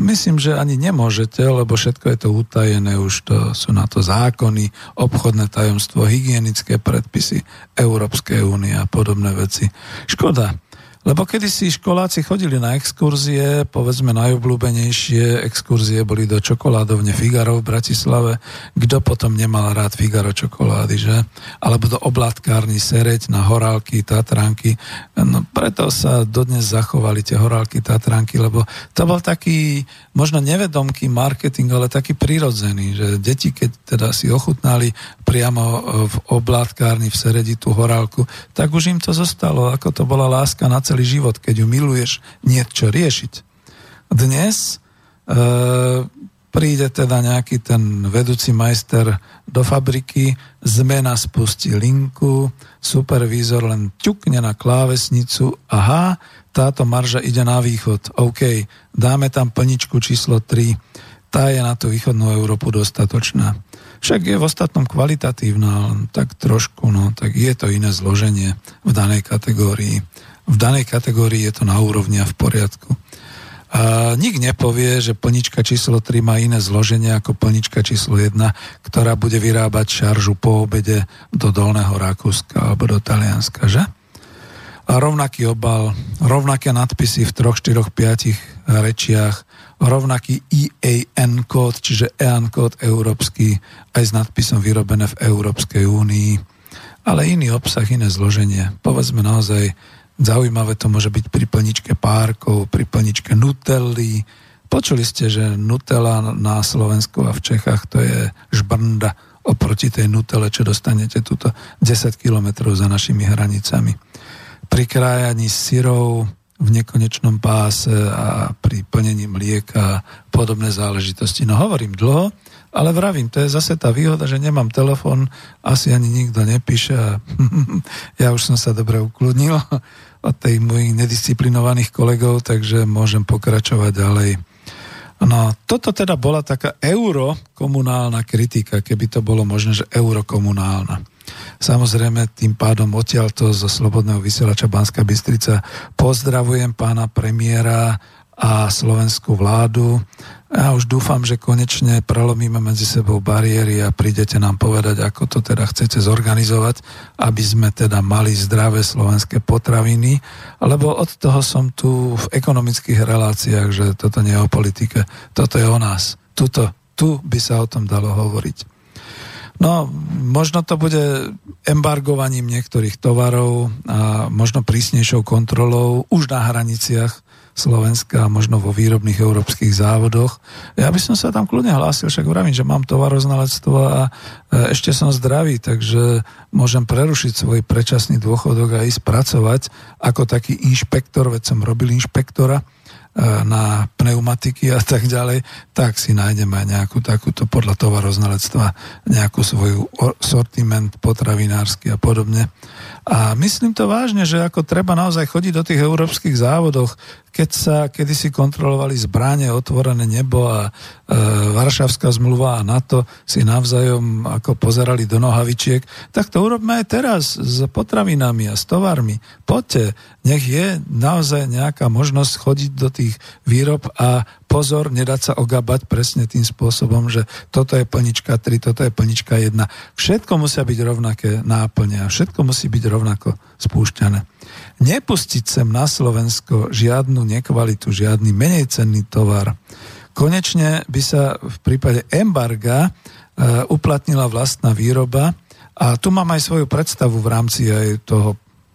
Myslím, že ani nemôžete, lebo všetko je to utajené, už to sú na to zákony, obchodné tajomstvo, hygienické predpisy Európskej únie a podobné veci. Škoda, lebo kedysi školáci chodili na exkurzie, povedzme najobľúbenejšie exkurzie boli do čokoládovne Figaro v Bratislave. Kto potom nemal rád Figaro čokolády, že? Alebo do obládkárni Sereď na Horálky, Tatranky. No, preto sa dodnes zachovali tie Horálky, Tatranky, lebo to bol taký možno nevedomký marketing, ale taký prirodzený, že deti, keď teda si ochutnali priamo v obládkárni v Seredi tú Horálku, tak už im to zostalo, ako to bola láska na celý život, keď ju miluješ, nie je čo riešiť. Dnes príde teda nejaký ten vedúci majster do fabriky, zmena spustí linku, supervízor len ťukne na klávesnicu, aha, táto marža ide na východ, OK, dáme tam plničku číslo 3, tá je na tú východnú Európu dostatočná. Však je v ostatnom kvalitatívna, len tak trošku, tak je to iné zloženie v danej kategórii. V danej kategórii je to na úrovni a v poriadku. A nik nepovie, že plnička číslo 3 má iné zloženie ako plnička číslo 1, ktorá bude vyrábať šaržu po obede do Dolného Rakúska alebo do Talianska, že? A rovnaký obal, rovnaké nadpisy v 3, 4, 5 rečiach, rovnaký IAN kód, čiže EAN kód európsky, aj s nadpisom vyrobené v Európskej únii, ale iný obsah, iné zloženie. Povedzme naozaj, zaujímavé to môže byť pri plničke párkov, pri plničke Nutelly. Počuli ste, že Nutella na Slovensku a v Čechách to je žbrnda oproti tej Nutelle, čo dostanete tuto 10 kilometrov za našimi hranicami. Pri krájaní syrov v nekonečnom páse a pri plnení mlieka podobné záležitosti. No hovorím dlho, ale vravím, to je zase tá výhoda, že nemám telefon, asi ani nikto nepíše a ja už som sa dobre ukludnil od tej mojich nedisciplinovaných kolegov, takže môžem pokračovať ďalej. No, toto teda bola taká eurokomunálna kritika, keby to bolo možné, že eurokomunálna. Samozrejme, tým pádom odtiaľto zo Slobodného vysielača Banska Bystrica pozdravujem pána premiéra a slovenskú vládu. Ja už dúfam, že konečne prelomíme medzi sebou bariéry a prídete nám povedať, ako to teda chcete zorganizovať, aby sme teda mali zdravé slovenské potraviny, lebo od toho som tu v ekonomických reláciách, že toto nie je o politike, toto je o nás. Tuto tu by sa o tom dalo hovoriť. No, možno to bude embargovaním niektorých tovarov a možno prísnejšou kontrolou už na hraniciach Slovenska a možno vo výrobných európskych závodoch. Ja by som sa tam kľudne hlásil, však vravím, že mám tovaroznalectvo a ešte som zdravý, takže môžem prerušiť svoj predčasný dôchodok a ísť pracovať ako taký inšpektor, veď som robil inšpektora na pneumatiky a tak ďalej, tak si nájdem aj nejakú takúto podľa tovaroznalectva nejakú svoju sortiment potravinársky a podobne. A myslím to vážne, že ako treba naozaj chodiť do tých európskych závodoch, keď sa kedysi kontrolovali zbrane, otvorené nebo a Varšavská zmluva a NATO si navzájom ako pozerali do nohavičiek, tak to urobme aj teraz s potravinami a s tovarmi. Poďte, nech je naozaj nejaká možnosť chodiť do tých výrob a pozor, nedať sa ogabať presne tým spôsobom, že toto je plnička 3, toto je plnička 1. Všetko musia byť rovnaké náplne a všetko musí byť rovnako spúšťané. Nepustiť sem na Slovensko žiadnu nekvalitu, žiadny menejcenný tovar. Konečne by sa v prípade embarga uplatnila vlastná výroba a tu mám aj svoju predstavu v rámci aj toho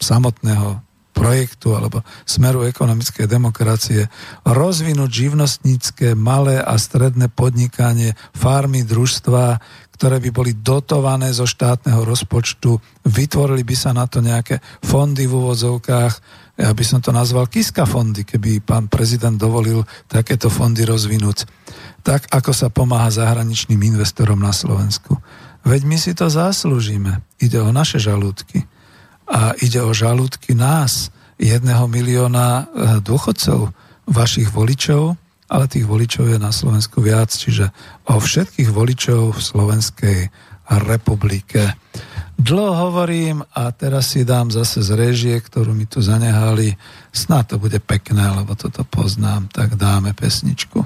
samotného projektu alebo smeru ekonomickej demokracie, rozvinúť živnostnícke, malé a stredné podnikanie, farmy, družstva, ktoré by boli dotované zo štátneho rozpočtu, vytvorili by sa na to nejaké fondy v úvodzovkách, ja by som to nazval Kiska fondy, keby pán prezident dovolil takéto fondy rozvinúť, tak ako sa pomáha zahraničným investorom na Slovensku. Veď my si to zaslúžime, ide o naše žalúdky. A ide o žalúdky nás, 1 milióna dôchodcov, vašich voličov, ale tých voličov je na Slovensku viac, čiže o všetkých voličov v Slovenskej republike. Dlho hovorím a teraz si dám zase z režie, ktorú mi tu zanehali. Snad to bude pekné, lebo toto poznám, tak dáme pesničku.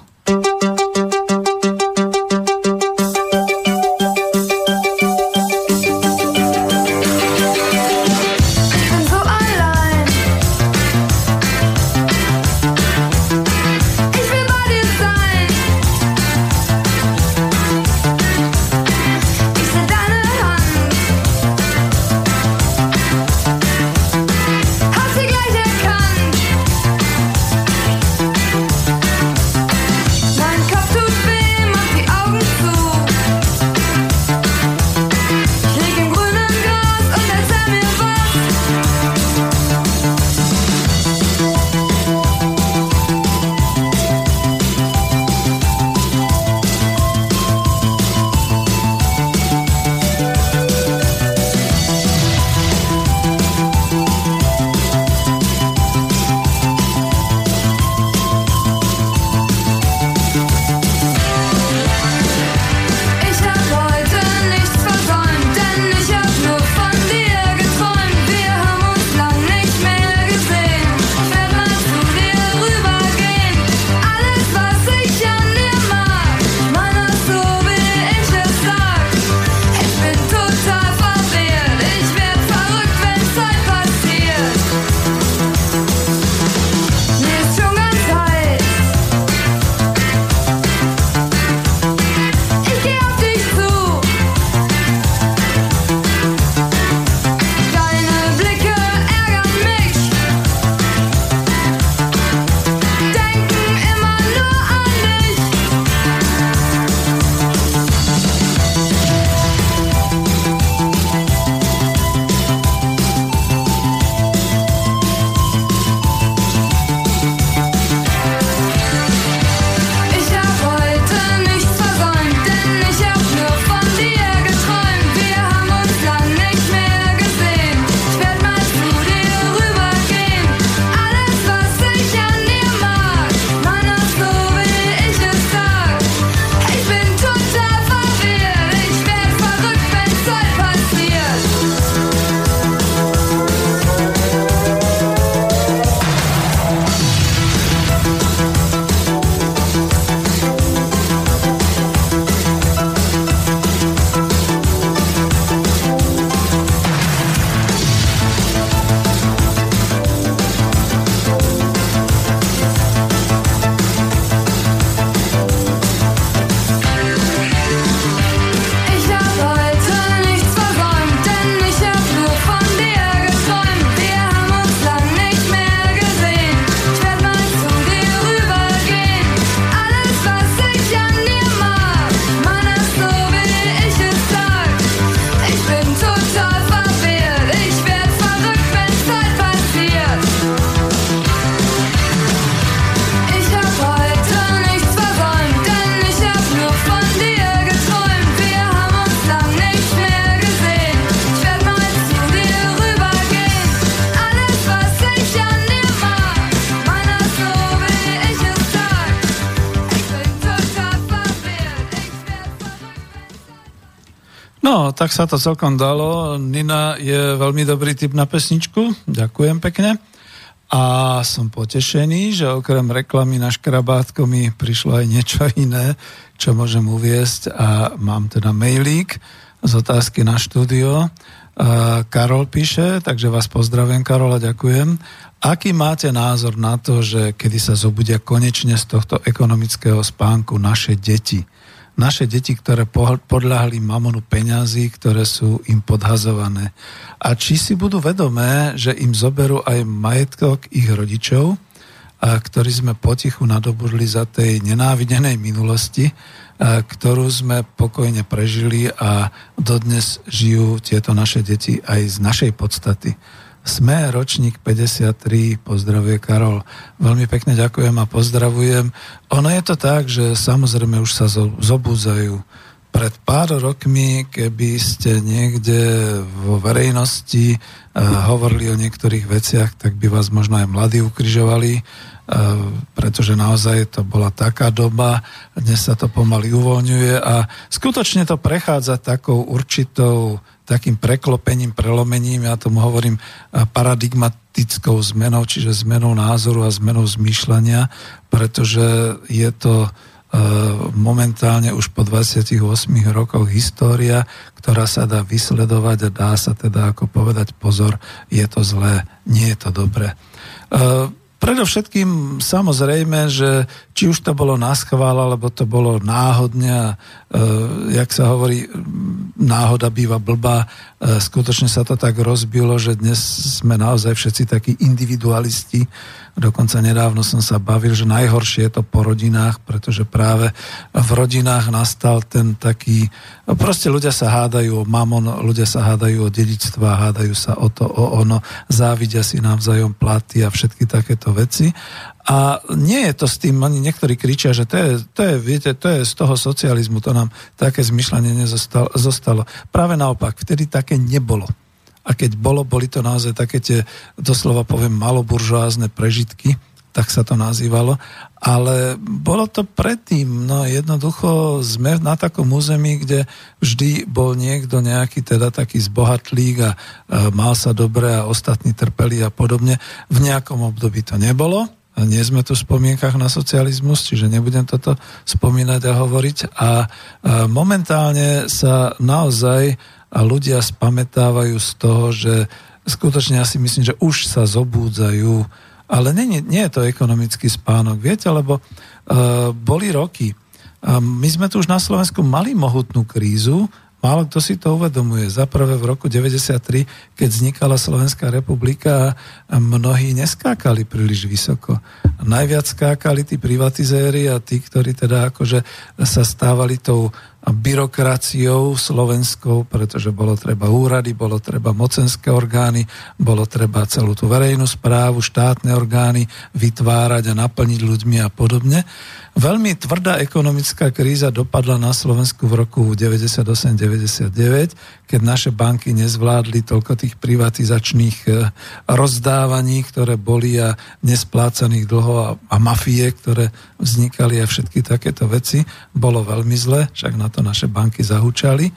No, tak sa to celkom dalo. Nina je veľmi dobrý tip na pesničku. Ďakujem pekne. A som potešený, že okrem reklamy na škrabátko mi prišlo aj niečo iné, čo môžem uviesť. A mám teda mailík z otázky na štúdio. Karol píše, takže vás pozdravím, Karol, a ďakujem. Aký máte názor na to, že kedy sa zobudia konečne z tohto ekonomického spánku naše deti? Naše deti, ktoré podľahli mamonu peňazí, ktoré sú im podhazované. A či si budú vedomé, že im zoberú aj majetok ich rodičov, ktorý sme potichu nadobudli za tej nenávidenej minulosti, ktorú sme pokojne prežili, a dodnes žijú tieto naše deti aj z našej podstaty. Sme ročník 53, pozdravuje Karol. Veľmi pekne ďakujem a pozdravujem. Ono je to tak, že samozrejme už sa zobúzajú. Pred pár rokmi, keby ste niekde vo verejnosti hovorili o niektorých veciach, tak by vás možno aj mladí ukrižovali, pretože naozaj to bola taká doba, dnes sa to pomaly uvoľňuje a skutočne to prechádza takou určitou takým preklopením, prelomením, ja tomu hovorím paradigmatickou zmenou, čiže zmenou názoru a zmenou zmýšľania, pretože je to momentálne už po 28 rokoch história, ktorá sa dá vysledovať a dá sa teda ako povedať pozor, je to zlé, nie je to dobré. Predovšetkým samozrejme, že či už to bolo naschvál, alebo to bolo náhodne, jak sa hovorí, náhoda býva blbá, skutočne sa to tak rozbilo, že dnes sme naozaj všetci takí individualisti. Dokonca nedávno som sa bavil, že najhoršie je to po rodinách, pretože práve v rodinách nastal ten taký, proste ľudia sa hádajú o mamon, ľudia sa hádajú o dedičstva, hádajú sa o to, o ono, závidia si navzájom platy a všetky takéto veci. A nie je to s tým, ani niektorí kričia, že to je z toho socializmu, to nám také zmyšľanie nezostalo. Práve naopak, vtedy také nebolo. A keď bolo, boli to naozaj také tie, doslova poviem, maloburžoázne prežitky, tak sa to nazývalo. Ale bolo to predtým, no jednoducho sme na takom území, kde vždy bol niekto nejaký teda taký zbohatlík a mal sa dobre a ostatní trpeli a podobne. V nejakom období to nebolo. Nie sme tu v spomienkach na socializmus, čiže nebudem toto spomínať a hovoriť. A momentálne sa naozaj ľudia spamätávajú z toho, že skutočne ja si myslím, že už sa zobúdzajú, ale nie je to ekonomický spánok, viete, lebo boli roky. My sme tu už na Slovensku mali mohutnú krízu, málo kto si to uvedomuje. Zaprvé v roku 1993, keď vznikala Slovenská republika, mnohí neskákali príliš vysoko. Najviac skákali tí privatizéri a tí, ktorí teda akože sa stávali tou byrokraciou slovenskou, pretože bolo treba úrady, bolo treba mocenské orgány, bolo treba celú tú verejnú správu, štátne orgány vytvárať a naplniť ľuďmi a podobne. Veľmi tvrdá ekonomická kríza dopadla na Slovensku v roku 98-99, keď naše banky nezvládli toľko tých privatizačných rozdávaní, ktoré boli, a nesplácaných dlhov a mafie, ktoré vznikali, a všetky takéto veci. Bolo veľmi zle, však na to naše banky zahučali.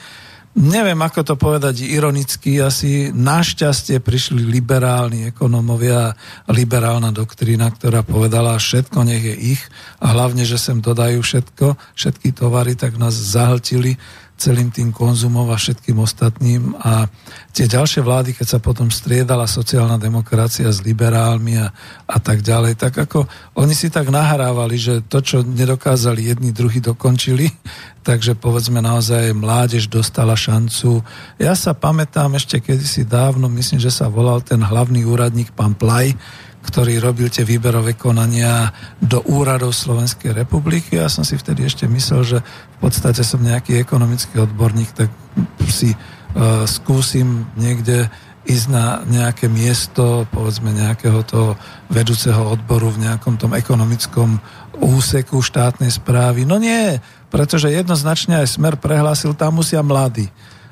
Neviem, ako to povedať ironicky, asi našťastie prišli liberálni ekonomovia, liberálna doktrína, ktorá povedala, všetko nech je ich, a hlavne, že sem dodajú všetko, všetky tovary, tak nás zahltili celým tým konzumom a všetkým ostatným. A tie ďalšie vlády, keď sa potom striedala sociálna demokracia s liberálmi a tak ďalej, tak ako oni si tak nahrávali, že to, čo nedokázali jedni, druhí dokončili. Takže povedzme naozaj mládež dostala šancu. Ja sa pamätám ešte kedysi dávno, myslím, že sa volal ten hlavný úradník pán Plaj, ktorý robil tie výberové konania do úradov Slovenskej republiky. Ja som si vtedy ešte myslel, že v podstate som nejaký ekonomický odborník, tak si skúsim niekde ísť na nejaké miesto, povedzme nejakého toho vedúceho odboru v nejakom tom ekonomickom úseku štátnej správy. No nie, pretože jednoznačne aj Smer prehlásil, tam musia mladí.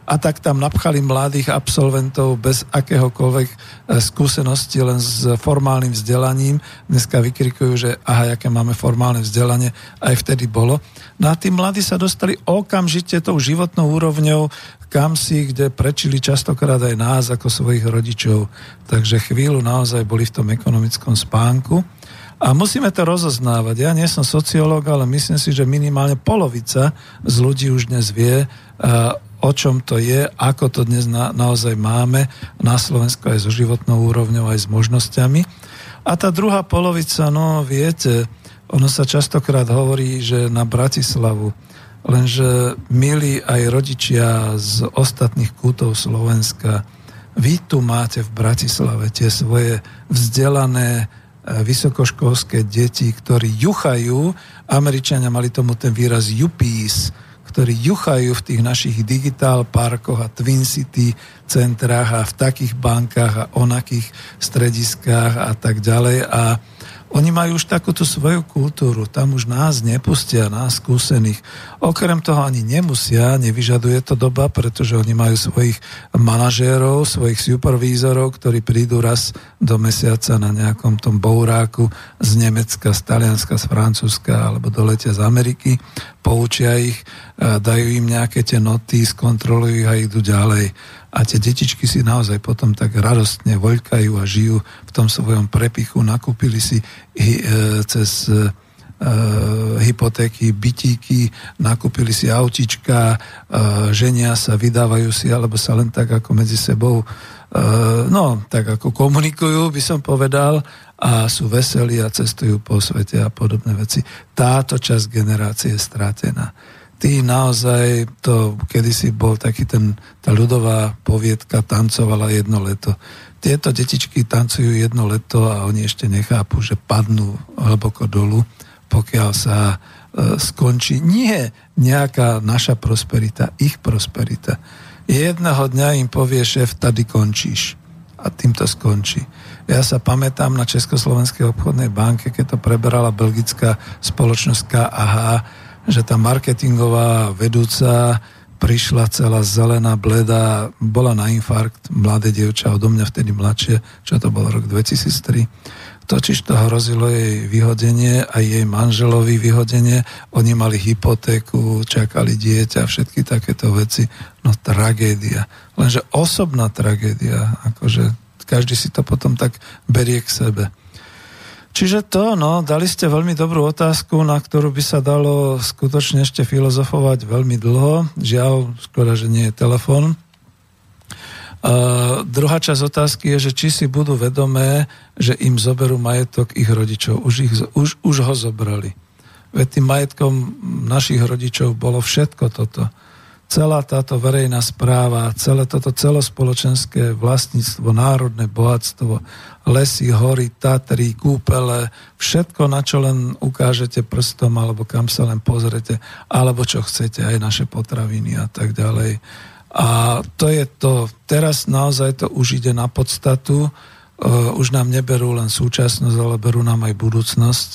a tak tam napchali mladých absolventov bez akéhokoľvek skúsenosti, len s formálnym vzdelaním. Dneska vykrikujú, že aha, aké máme formálne vzdelanie, aj vtedy bolo. No a tí mladí sa dostali okamžite tou životnou úrovňou kamsi, kde prečili častokrát aj nás ako svojich rodičov. Takže chvíľu naozaj boli v tom ekonomickom spánku. A musíme to rozoznávať. Ja nie som sociológ, ale myslím si, že minimálne polovica z ľudí už dnes vie, o čom to je, ako to dnes naozaj máme na Slovensku aj so životnou úrovňou, aj s možnosťami. A tá druhá polovica, no viete, ono sa častokrát hovorí, že na Bratislavu, lenže milí aj rodičia z ostatných kútov Slovenska, vy tu máte v Bratislave tie svoje vzdelané vysokoškolské deti, ktorí juchajú, Američania mali tomu ten výraz yuppies, ktorí juchajú v tých našich Digital Parkoch a Twin City centrách a v takých bankách a onakých strediskách a tak ďalej. A oni majú už takúto svoju kultúru, tam už nás nepustia, nás skúsených. Okrem toho ani nemusia, nevyžaduje to doba, pretože oni majú svojich manažérov, svojich supervízorov, ktorí prídu raz do mesiaca na nejakom tom bouráku z Nemecka, z Talianska, z Francúzska alebo doletia z Ameriky, poučia ich, dajú im nejaké tie noty, skontrolujú ich a idú ďalej. A tie detičky si naozaj potom tak radostne voľkajú a žijú v tom svojom prepichu. Nakúpili si cez hypotéky, bytíky, nakúpili si autička, ženia sa, vydávajú si, alebo sa len tak ako medzi sebou tak ako komunikujú, by som povedal, a sú veselí a cestujú po svete a podobné veci. Táto časť generácie je stratená. Tí naozaj, to kedysi bol taký tá ľudová poviedka, tancovala jedno leto. Tieto detičky tancujú jedno leto a oni ešte nechápu, že padnú hlboko dolu, pokiaľ sa skončí nie nejaká naša prosperita, ich prosperita. Jedného dňa im povie šéf, tady končíš. A tým to skončí. Ja sa pamätám na Československej obchodnej banke, keď to preberala belgická spoločnosť AHA, že tá marketingová vedúca prišla celá zelená, bleda, bola na infarkt, mladé dievča, odo mňa vtedy mladšie, čo to bol rok 2003. Totiž to hrozilo jej vyhodenie a jej manželovi vyhodenie. Oni mali hypotéku, čakali dieťa, všetky takéto veci. No tragédia. Lenže osobná tragédia. Akože každý si to potom tak berie k sebe. Čiže to, dali ste veľmi dobrú otázku, na ktorú by sa dalo skutočne ešte filozofovať veľmi dlho. Žiaľ, škoda, že nie je telefón. Druhá časť otázky je, že či si budú vedomé, že im zoberú majetok ich rodičov. Už ho zobrali. Veď tým majetkom našich rodičov bolo všetko toto. Celá táto verejná správa, celé toto celospoločenské vlastníctvo, národné bohatstvo, lesy, hory, Tatry, kúpele, všetko, na čo len ukážete prstom, alebo kam sa len pozrete, alebo čo chcete, aj naše potraviny a tak ďalej. A to je to. Teraz naozaj to už ide na podstatu. Už nám neberú len súčasnosť, ale berú nám aj budúcnosť.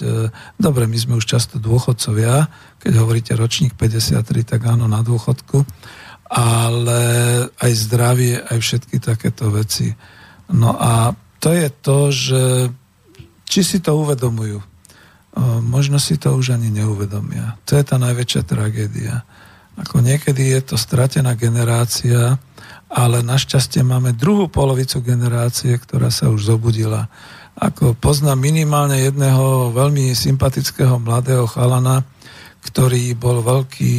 Dobre, my sme už často dôchodcovia. Keď hovoríte ročník 53, tak áno, na dôchodku. Ale aj zdravie, aj všetky takéto veci. No a to je to, že či si to uvedomujú. Možno si to už ani neuvedomia. To je tá najväčšia tragédia. Ako niekedy je to stratená generácia, ale našťastie máme druhú polovicu generácie, ktorá sa už zobudila. Ako poznám minimálne jedného veľmi sympatického mladého chalana, ktorý bol veľký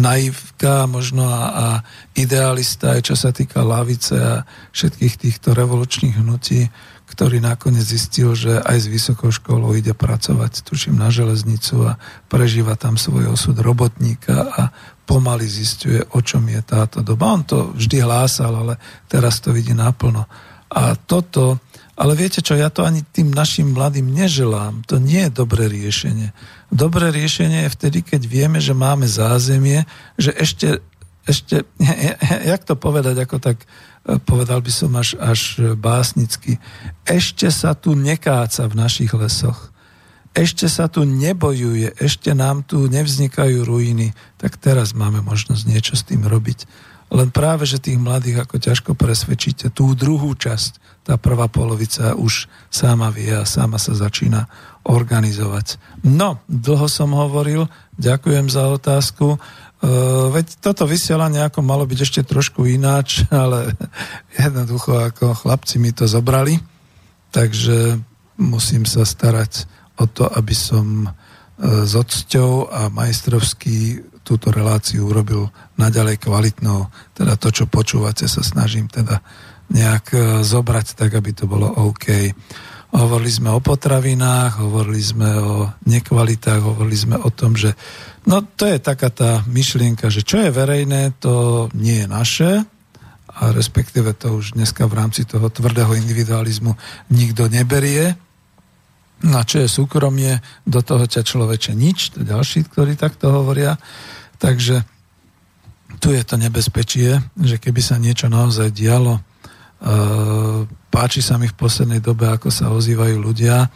naivka možno a idealista, aj čo sa týka lavice a všetkých týchto revolučných hnutí, ktorý nakoniec zistil, že aj s vysokou školou ide pracovať, tuším, na železnicu a prežíva tam svoj osud robotníka a pomaly zisťuje, o čom je táto doba. On to vždy hlásal, ale teraz to vidí naplno. A toto, ale viete čo, ja to ani tým našim mladým neželám. To nie je dobré riešenie. Dobré riešenie je vtedy, keď vieme, že máme zázemie, že ešte jak to povedať, ako tak povedal by som až básnicky, ešte sa tu nekáca v našich lesoch. Ešte sa tu nebojuje, ešte nám tu nevznikajú ruiny. Tak teraz máme možnosť niečo s tým robiť. Len práve, že tých mladých ako ťažko presvedčíte. Tú druhú časť, tá prvá polovica už sama vie a sama sa začína organizovať. No, dlho som hovoril, ďakujem za otázku. Veď toto vysielanie ako malo byť ešte trošku ináč, ale jednoducho ako chlapci mi to zobrali, takže musím sa starať o to, aby som s odsťou a majstrovský túto reláciu urobil naďalej kvalitnou, teda to, čo počúvate, sa snažím teda nejak zobrať tak, aby to bolo OK. Hovorili sme o potravinách, hovorili sme o nekvalitách, hovorili sme o tom, že no to je taká tá myšlienka, že čo je verejné, to nie je naše a respektíve to už dneska v rámci toho tvrdého individualizmu nikto neberie. No čo je súkromie, do toho ťa človeče nič, to ďalší, ktorí takto hovoria. Takže tu je to nebezpečie, že keby sa niečo naozaj dialo, páči sa mi v poslednej dobe, ako sa ozývajú ľudia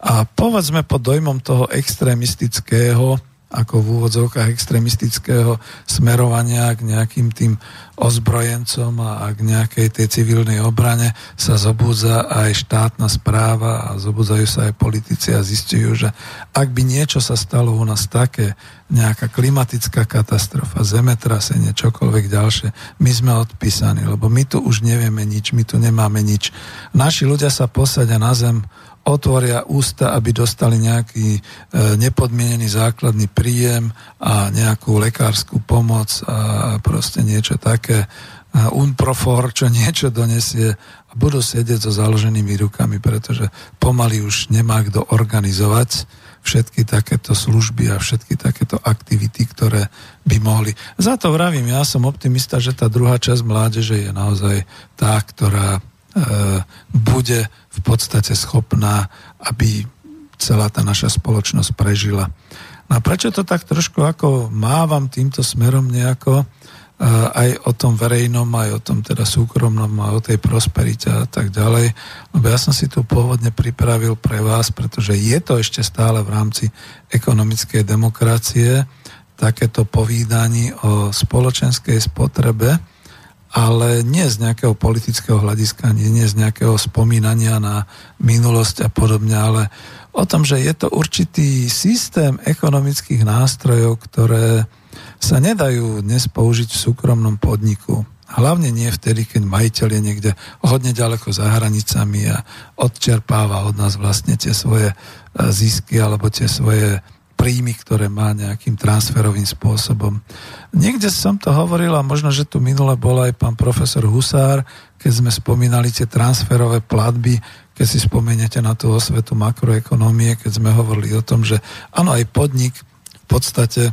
a povedzme pod dojmom toho extrémistického, ako v úvodzovkách extrémistického smerovania k nejakým tým ozbrojencom a k nejakej tej civilnej obrane sa zobúdza aj štátna správa a zobúdzajú sa aj politici a zistujú, že ak by niečo sa stalo u nás také, nejaká klimatická katastrofa, zemetrasenie, čokoľvek ďalšie, my sme odpísaní, lebo my tu už nevieme nič, my tu nemáme nič. Naši ľudia sa posadia na zem, otvoria ústa, aby dostali nejaký nepodmienený základný príjem a nejakú lekárskú pomoc a proste niečo také, unprofor, čo niečo donesie a budú sedieť so založenými rukami, pretože pomaly už nemá kto organizovať všetky takéto služby a všetky takéto aktivity, ktoré by mohli. Za to vravím, ja som optimista, že tá druhá časť mládeže je naozaj tá, ktorá bude v podstate schopná, aby celá tá naša spoločnosť prežila. No a prečo to tak trošku ako mávam týmto smerom nejako aj o tom verejnom, aj o tom teda súkromnom a o tej prosperite a tak ďalej. Lebo ja som si tu pôvodne pripravil pre vás, pretože je to ešte stále v rámci ekonomickej demokracie takéto povídanie o spoločenskej spotrebe, ale nie z nejakého politického hľadiska, nie z nejakého spomínania na minulosť a podobne, ale o tom, že je to určitý systém ekonomických nástrojov, ktoré sa nedajú dnes použiť v súkromnom podniku. Hlavne nie vtedy, keď majiteľ je niekde hodne ďaleko za hranicami a odčerpáva od nás vlastne tie svoje zisky alebo tie svoje príjmy, ktoré má nejakým transferovým spôsobom. Niekde som to hovoril a možno, že tu minule bol aj pán profesor Husár, keď sme spomínali tie transferové platby, keď si spomeniete na tú osvetu makroekonómie, keď sme hovorili o tom, že áno, aj podnik v podstate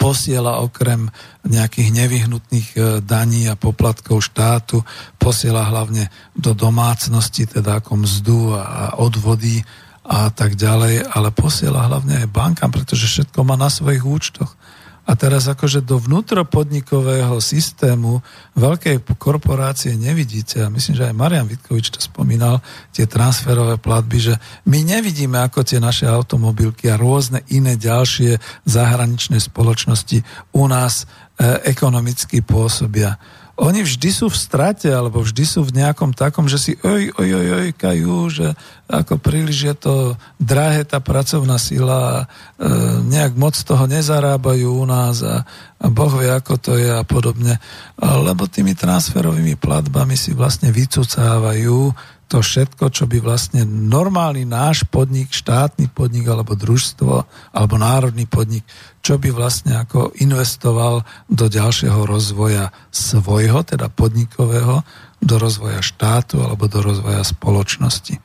posiela okrem nejakých nevyhnutných daní a poplatkov štátu, posiela hlavne do domácnosti, teda ako mzdu a odvody a tak ďalej, ale posiela hlavne aj bankám, pretože všetko má na svojich účtoch. A teraz akože do vnútropodnikového systému veľkej korporácie nevidíte, a myslím, že aj Marian Vitkovič to spomínal, tie transferové platby, že my nevidíme, ako tie naše automobilky a rôzne iné ďalšie zahraničné spoločnosti u nás ekonomicky pôsobia. Oni vždy sú v strate, alebo vždy sú v nejakom takom, že si kajú, že ako príliš je to drahé tá pracovná sila, nejak moc toho nezarábajú u nás a Boh vie, ako to je a podobne. Lebo tými transferovými platbami si vlastne vycucávajú to všetko, čo by vlastne normálny náš podnik, štátny podnik, alebo družstvo, alebo národný podnik, čo by vlastne ako investoval do ďalšieho rozvoja svojho, teda podnikového, do rozvoja štátu alebo do rozvoja spoločnosti.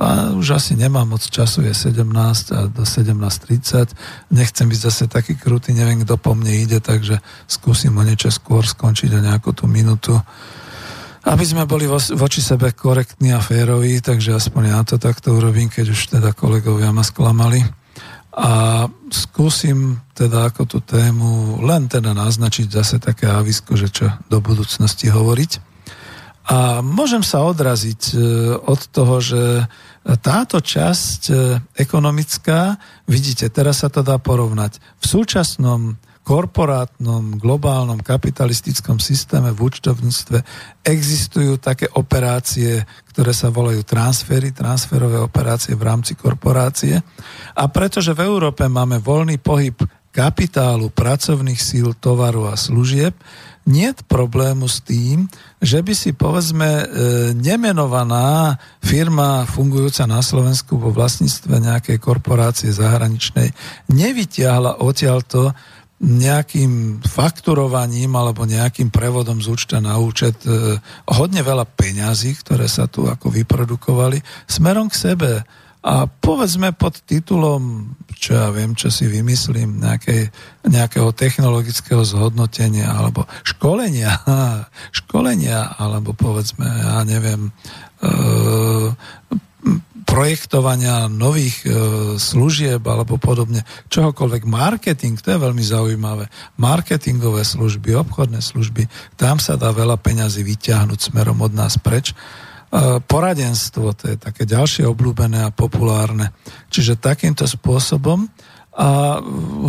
A už asi nemám moc času, je 17 a do 17:30. Nechcem byť zase taký krutý, neviem, kto po mne ide, takže skúsim o niečo skôr skončiť o nejakú tú minútu. Aby sme boli voči sebe korektní a féroví, takže aspoň ja to takto urobím, keď už teda kolegovia ma sklamali. A skúsim teda ako tú tému len teda naznačiť zase také avisko, že čo do budúcnosti hovoriť. A môžem sa odraziť od toho, že táto časť ekonomická, vidíte, teraz sa to dá porovnať. V súčasnom korporátnom, globálnom, kapitalistickom systéme v účtovníctve existujú také operácie, ktoré sa volajú transfery, transferové operácie v rámci korporácie. A pretože v Európe máme voľný pohyb kapitálu, pracovných síl, tovaru a služieb, niet problému s tým, že by si povedzme nemenovaná firma fungujúca na Slovensku vo vlastníctve nejakej korporácie zahraničnej nevytiahla odtiaľto nejakým fakturovaním alebo nejakým prevodom z účta na účet hodne veľa peňazí, ktoré sa tu ako vyprodukovali smerom k sebe. A povedzme pod titulom, čo ja viem, čo si vymyslím, nejakého technologického zhodnotenia alebo školenia alebo povedzme, ja neviem, projektovania nových služieb alebo podobne, čohokoľvek. Marketing, to je veľmi zaujímavé. Marketingové služby, obchodné služby, tam sa dá veľa peňazí vyťahnuť smerom od nás preč. Poradenstvo, to je také ďalšie obľúbené a populárne. Čiže takýmto spôsobom, a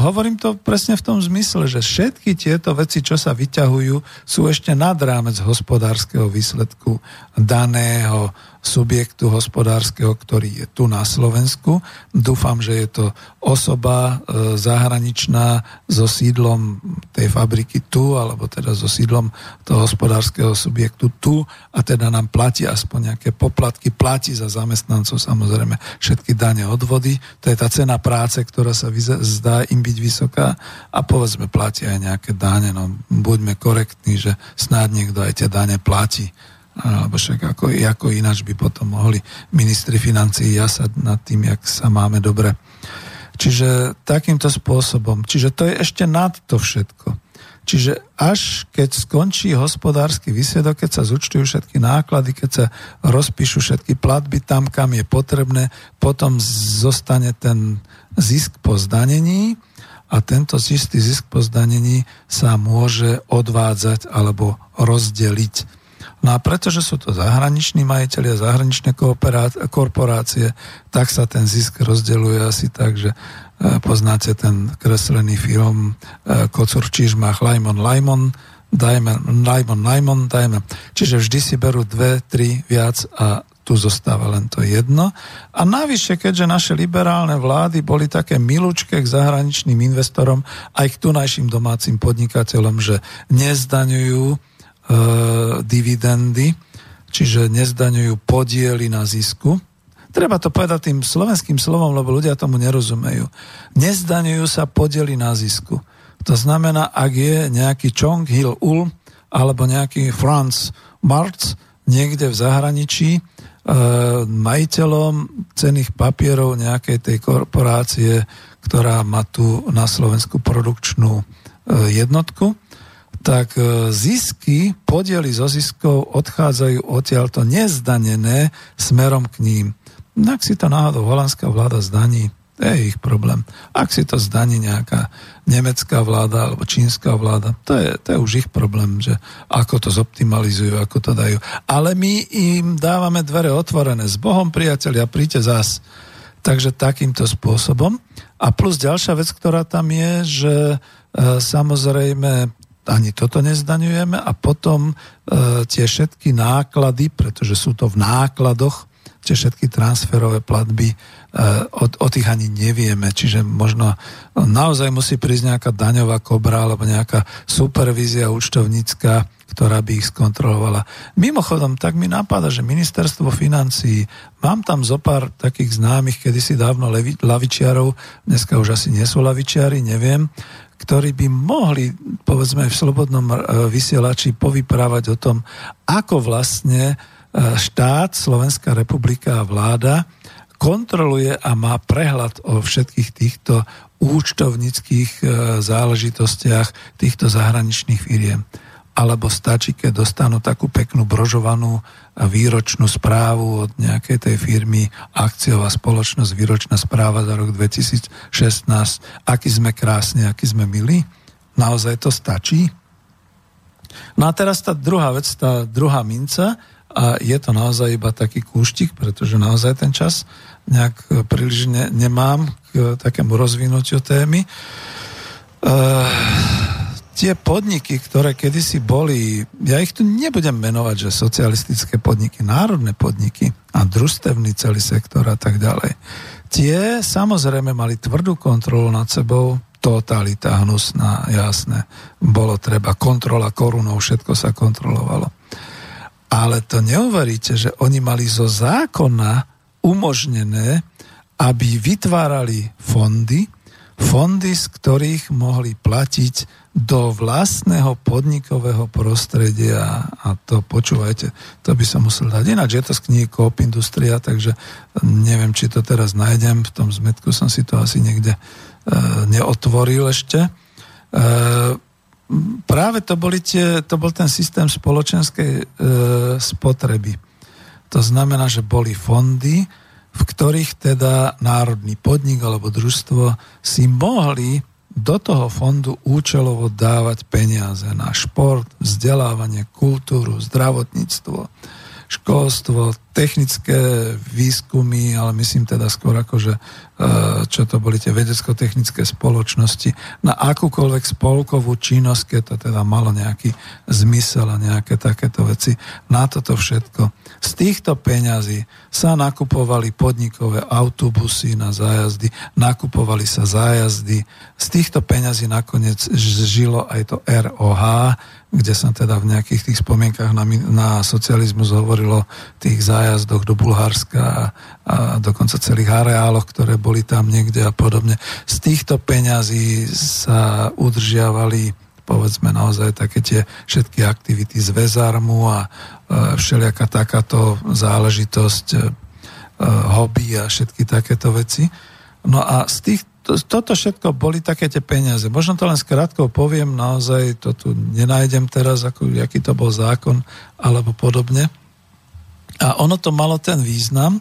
hovorím to presne v tom zmysle, že všetky tieto veci, čo sa vyťahujú, sú ešte nad rámec hospodárskeho výsledku daného subjektu hospodárskeho, ktorý je tu na Slovensku. Dúfam, že je to osoba zahraničná so sídlom tej fabriky tu, alebo teda so sídlom toho hospodárskeho subjektu tu, a teda nám platí aspoň nejaké poplatky, platí za zamestnancov samozrejme všetky dane, odvody, to je tá cena práce, ktorá sa zdá im byť vysoká, a povedzme platia aj nejaké dane, no buďme korektní, že snáď niekto aj tie dane platí. Alebo však ako ináč by potom mohli ministri financií jasať nad tým, jak sa máme dobre. Čiže takýmto spôsobom. Čiže to je ešte nad to všetko. Čiže až keď skončí hospodársky výsledok, keď sa zúčtujú všetky náklady, keď sa rozpíšu všetky platby tam, kam je potrebné, potom zostane ten zisk po zdanení, a tento čistý zisk po zdanení sa môže odvádzať alebo rozdeliť. No a pretože sú to zahraniční majitelia, zahraničné korporácie, tak sa ten zisk rozdeľuje asi tak, že poznáte ten kreslený film Kocúr v čižmách, Lajmon. Čiže vždy si berú 2, 3 viac a tu zostáva len to jedno. A navyše, keďže naše liberálne vlády boli také milučké k zahraničným investorom, aj k tunajším domácim podnikateľom, že nezdaňujú dividendy, čiže nezdaňujú podiely na zisku. Treba to povedať tým slovenským slovom, lebo ľudia tomu nerozumejú. Nezdaňujú sa podiely na zisku. To znamená, ak je nejaký Chong Hill Ulm alebo nejaký Franz Marz niekde v zahraničí majiteľom cenných papierov nejakej tej korporácie, ktorá má tu na Slovensku produkčnú jednotku, tak zisky, podiely zo ziskov odchádzajú odtiaľto nezdanené smerom k ním. Ak si to náhodou holandská vláda zdaní, to je ich problém. Ak si to zdaní nejaká nemecká vláda alebo čínska vláda, to je už ich problém, že ako to zoptimalizujú, ako to dajú. Ale my im dávame dvere otvorené. S Bohom, priatelia, príďte zás. Takže takýmto spôsobom. A plus ďalšia vec, ktorá tam je, že samozrejme ani toto nezdaňujeme, a potom tie všetky náklady, pretože sú to v nákladoch, tie všetky transferové platby, o tých ani nevieme, čiže možno naozaj musí prísť nejaká daňová kobra alebo nejaká supervízia účtovnícka, ktorá by ich skontrolovala. Mimochodom, tak mi napadá, že ministerstvo financií, mám tam zo pár takých známych, kedysi dávno lavičiarov, dneska už asi nie sú lavičiari, neviem, ktorí by mohli, povedzme, v Slobodnom vysielači povyprávať o tom, ako vlastne štát, Slovenská republika a vláda kontroluje a má prehľad o všetkých týchto účtovníckych záležitostiach týchto zahraničných firiem. Alebo stačí, keď dostanú takú peknú brožovanú výročnú správu od nejakej tej firmy, akciová spoločnosť, výročná správa za rok 2016, aký sme krásni, aký sme milí. Naozaj to stačí? No a teraz tá druhá vec, tá druhá minca, a je to naozaj iba taký kúštik, pretože naozaj ten čas nejak príliš nemám k takému rozvinutiu témy. tie podniky, ktoré kedysi boli, ja ich tu nebudem menovať, že socialistické podniky, národné podniky a družstevný celý sektor a tak ďalej, tie samozrejme mali tvrdú kontrolu nad sebou, totalita, hnusná, jasné, bolo treba, kontrola korunou, všetko sa kontrolovalo. Ale to neuveríte, že oni mali zo zákona umožnené, aby vytvárali fondy, z ktorých mohli platiť do vlastného podnikového prostredia a to počúvajte, to by som musel dať. Ináč je to z knihy Coop Industria, takže neviem, či to teraz nájdem, v tom zmetku som si to asi niekde neotvoril ešte. Práve to bol ten systém spoločenskej spotreby. To znamená, že boli fondy, v ktorých teda národný podnik alebo družstvo si mohli do toho fondu účelovo dávať peniaze na šport, vzdelávanie, kultúru, zdravotníctvo, školstvo, technické výskumy, ale myslím teda skôr akože, čo to boli tie vedecko-technické spoločnosti, na akúkoľvek spolkovú činnosť, keď to teda malo nejaký zmysel a nejaké takéto veci. Na toto všetko. Z týchto peňazí sa nakupovali podnikové autobusy na zájazdy, nakupovali sa zájazdy. Z týchto peňazí nakoniec žilo aj to ROH, kde som teda v nejakých tých spomienkach na socializmus hovoril o tých zájazdoch do Bulharska a dokonca celých areáloch, ktoré boli tam niekde a podobne. Z týchto peňazí sa udržiavali, povedzme, naozaj také tie všetky aktivity z väzarmu a všelijaká takáto záležitosť, hobby a všetky takéto veci. No a z tých toto všetko boli také tie peniaze. Možno to len skrátko poviem, naozaj to tu nenájdem teraz, aký to bol zákon, alebo podobne. A ono to malo ten význam,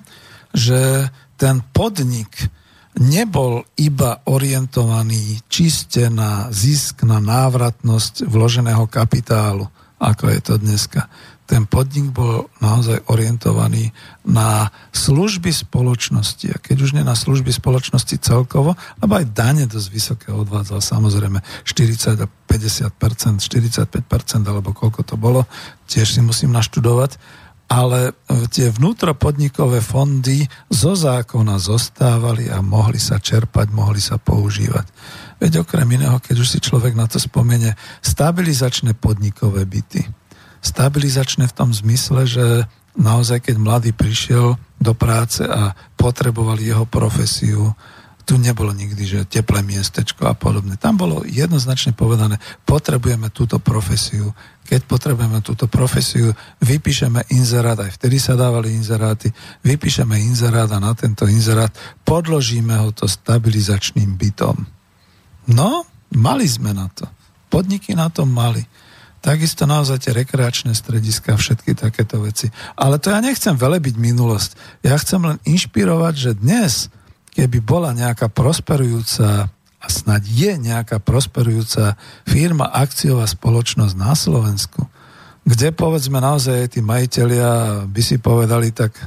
že ten podnik nebol iba orientovaný čiste na zisk, na návratnosť vloženého kapitálu, ako je to dneska. Ten podnik bol naozaj orientovaný na služby spoločnosti. A keď už nie na služby spoločnosti celkovo, lebo aj dane dosť vysoké odvádzal, samozrejme 40 a 50%, 45% alebo koľko to bolo, tiež si musím naštudovať. Ale tie vnútropodnikové fondy zo zákona zostávali a mohli sa čerpať, mohli sa používať. Veď okrem iného, keď už si človek na to spomenie, stabilizačné podnikové byty. Stabilizačné v tom zmysle, že naozaj, keď mladý prišiel do práce a potreboval jeho profesiu, tu nebolo nikdy, že teplé miestečko a podobne. Tam bolo jednoznačne povedané, potrebujeme túto profesiu. Keď potrebujeme túto profesiu, vypíšeme inzerát, aj vtedy sa dávali inzeráty, vypíšeme inzerát a na tento inzerát podložíme ho to stabilizačným bytom. No, mali sme na to. Podniky na to mali. Takisto naozaj tie rekreačné strediska, všetky takéto veci. Ale to ja nechcem velebiť minulosť. Ja chcem len inšpirovať, že dnes, keby bola nejaká prosperujúca, a snáď je nejaká prosperujúca firma, akciová spoločnosť na Slovensku, kde povedzme naozaj tí majitelia by si povedali, tak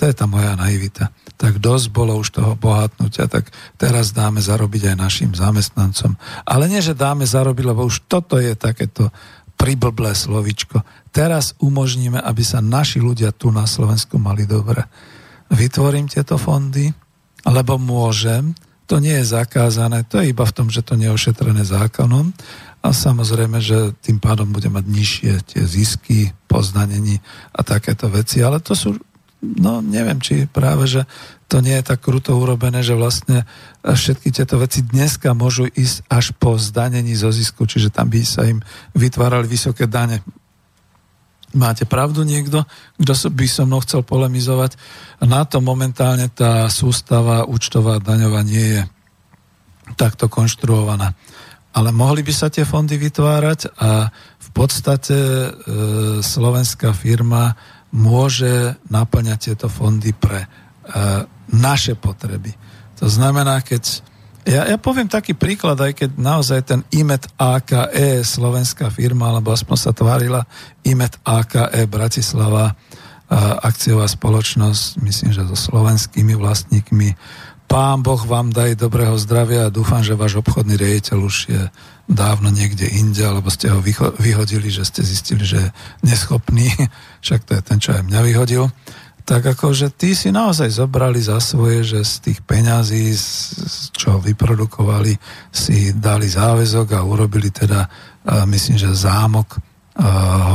to je tá moja naivita. Tak dosť bolo už toho bohatnutia, tak teraz dáme zarobiť aj našim zamestnancom. Ale nie, že dáme zarobiť, lebo už toto je takéto priblblé slovičko. Teraz umožníme, aby sa naši ľudia tu na Slovensku mali dobre. Vytvorím tieto fondy, lebo môžem. To nie je zakázané, to je iba v tom, že to nie je ošetrené zákonom a samozrejme, že tým pádom bude mať nižšie tie zisky, poznanení a takéto veci, ale to sú, no neviem, či práve, že to nie je tak kruto urobené, že vlastne všetky tieto veci dneska môžu ísť až po zdanení zo zisku, čiže tam by sa im vytvárali vysoké dane. Máte pravdu niekto, kto by so mnou chcel polemizovať? Na to momentálne tá sústava účtová daňová nie je takto konštruovaná. Ale mohli by sa tie fondy vytvárať a v podstate slovenská firma môže naplňať tieto fondy pre naše potreby. To znamená, keď... Ja poviem taký príklad, aj keď naozaj ten IMET AKE, slovenská firma, alebo aspoň sa tvárila IMET AKE Bratislava, akciová spoločnosť, myslím, že so slovenskými vlastníkmi, Pán Boh vám daj dobrého zdravia a dúfam, že váš obchodný riaditeľ už je dávno niekde inde, alebo ste ho vyhodili, že ste zistili, že je neschopný. Však to je ten, čo aj mňa vyhodil. Tak akože tí si naozaj zobrali za svoje, že z tých peňazí, čo vyprodukovali, si dali záväzok a urobili teda, myslím, že zámok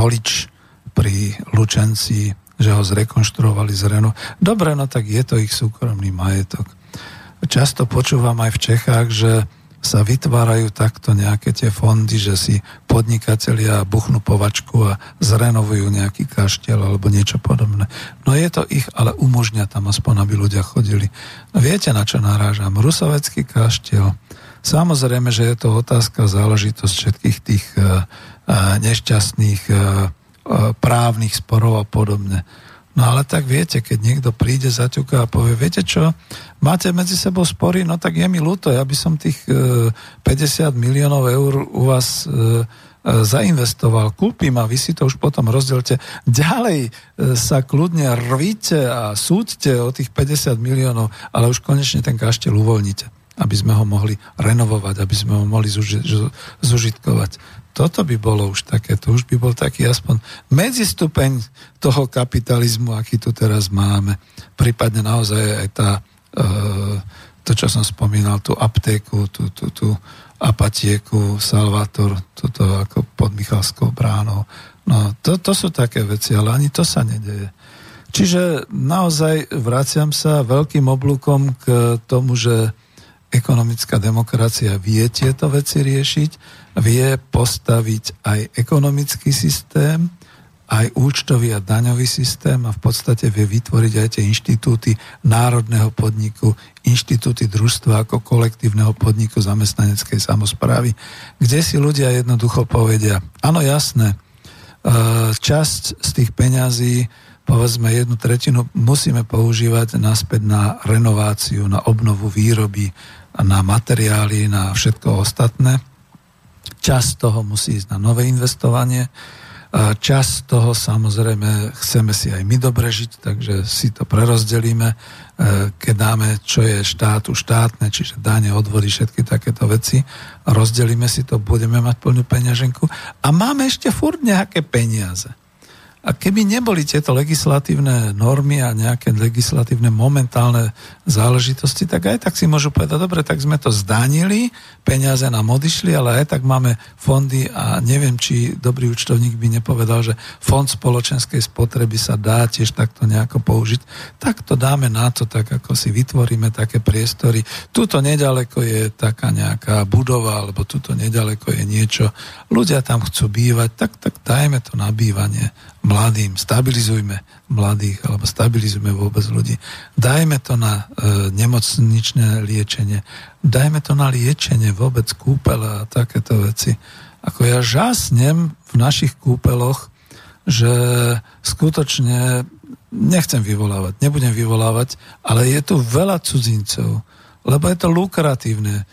Holič pri Lučenci, že ho zrekonštruovali Dobre, no tak je to ich súkromný majetok. Často počúvam aj v Čechách, že sa vytvárajú takto nejaké tie fondy, že si podnikatelia buchnú povačku a zrenovujú nejaký kaštieľ alebo niečo podobné. No je to ich, ale umožňa tam aspoň, aby ľudia chodili. No viete, na čo narážam? Rusovecký kaštieľ. Samozrejme, že je to otázka, záležitosť všetkých tých nešťastných právnych sporov a podobne. No ale tak viete, keď niekto príde, zaťuká a povie, viete čo, máte medzi sebou spory, no tak je mi ľúto, ja by som tých 50 miliónov eur u vás zainvestoval, kúpim a vy si to už potom rozdielte. Ďalej sa kľudne rvíte a súďte o tých 50 miliónov, ale už konečne ten kaštieľ uvoľnite, aby sme ho mohli renovovať, aby sme ho mohli zužitkovať. Toto by bolo už také, to už by bol taký aspoň medzistupeň toho kapitalizmu, aký tu teraz máme. Prípadne naozaj aj tá, to, čo som spomínal, tú aptéku, tú Apotéku Salvatore, toto ako pod Michalskou bránou. No, to sú také veci, ale ani to sa nedeje. Čiže naozaj vraciam sa veľkým oblúkom k tomu, že ekonomická demokracia vie tieto veci riešiť, vie postaviť aj ekonomický systém, aj účtový a daňový systém a v podstate vie vytvoriť aj tie inštitúty národného podniku, inštitúty družstva ako kolektívneho podniku zamestnaneckej samosprávy, kde si ľudia jednoducho povedia, áno jasné, časť z tých peňazí, povedzme 1/3 musíme používať naspäť na renováciu, na obnovu výroby, na materiály, na všetko ostatné. Časť toho musí ísť na nové investovanie. Časť toho samozrejme chceme si aj my dobre žiť, takže si to prerozdelíme, keď dáme, čo je štátu štátne, čiže dane, odvody, všetky takéto veci, rozdelíme si to, budeme mať plnú peňaženku a máme ešte furt nejaké peniaze. A keby neboli tieto legislatívne normy a nejaké legislatívne momentálne záležitosti, tak aj tak si môžu povedať, dobre, tak sme to zdanili, peniaze nám odišli, ale aj tak máme fondy a neviem, či dobrý účtovník by nepovedal, že fond spoločenskej spotreby sa dá tiež takto nejako použiť. Tak to dáme na to, tak ako si vytvoríme také priestory. Tuto nedaleko je taká nejaká budova, alebo tuto nedaleko je niečo. Ľudia tam chcú bývať, tak dajme to na bývanie mladým, stabilizujme mladých alebo stabilizujme vôbec ľudí. Dajme to na nemocničné liečenie, dajme to na liečenie vôbec kúpele a takéto veci. Ako ja žasnem v našich kúpeloch, že skutočne nebudem vyvolávať, ale je tu veľa cudzincov, lebo je to lukratívne.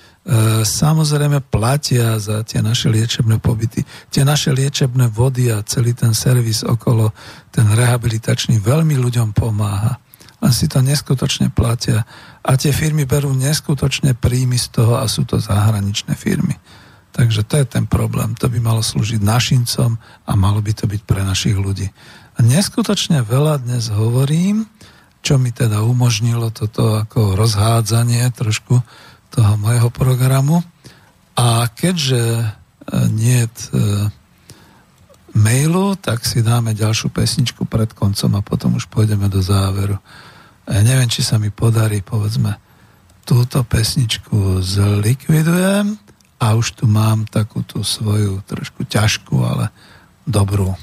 Samozrejme platia za tie naše liečebné pobyty, tie naše liečebné vody a celý ten servis okolo, ten rehabilitačný veľmi ľuďom pomáha. Len si to neskutočne platia a tie firmy berú neskutočne príjmy z toho a sú to zahraničné firmy. Takže to je ten problém. To by malo slúžiť našincom a malo by to byť pre našich ľudí. A neskutočne veľa dnes hovorím, čo mi teda umožnilo toto ako rozhádzanie trošku toho mojho programu. A keďže nie je mailu, tak si dáme ďalšiu pesničku pred koncom a potom už pôjdeme do záveru. Ja neviem, či sa mi podarí, povedzme, túto pesničku zlikvidujem a už tu mám takú tú svoju trošku ťažkú, ale dobrú.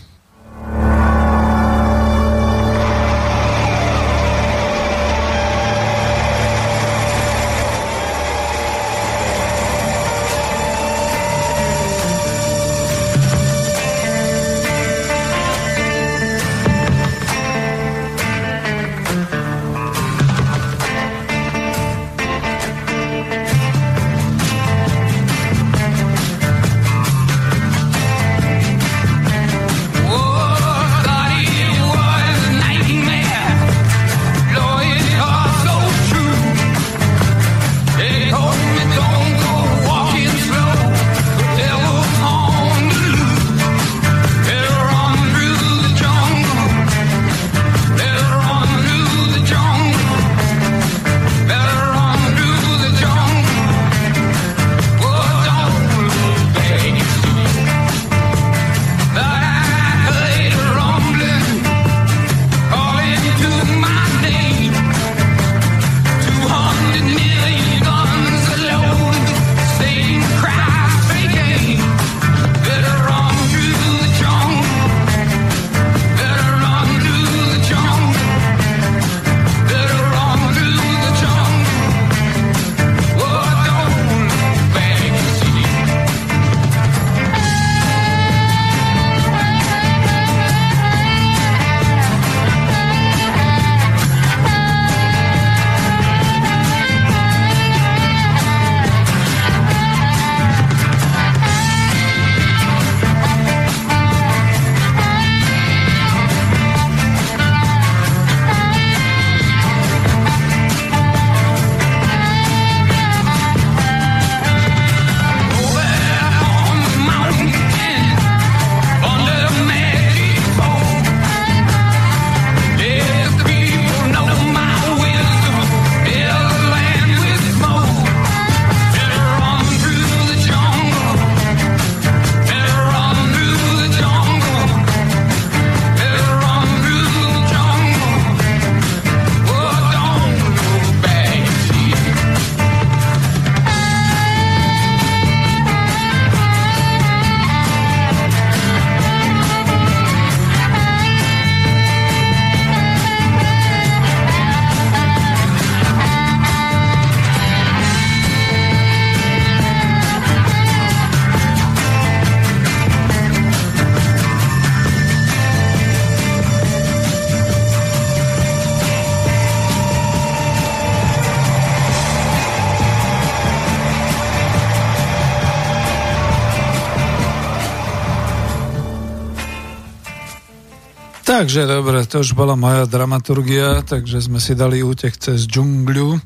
Takže dobre, to už bola moja dramaturgia, takže sme si dali útek cez džungľu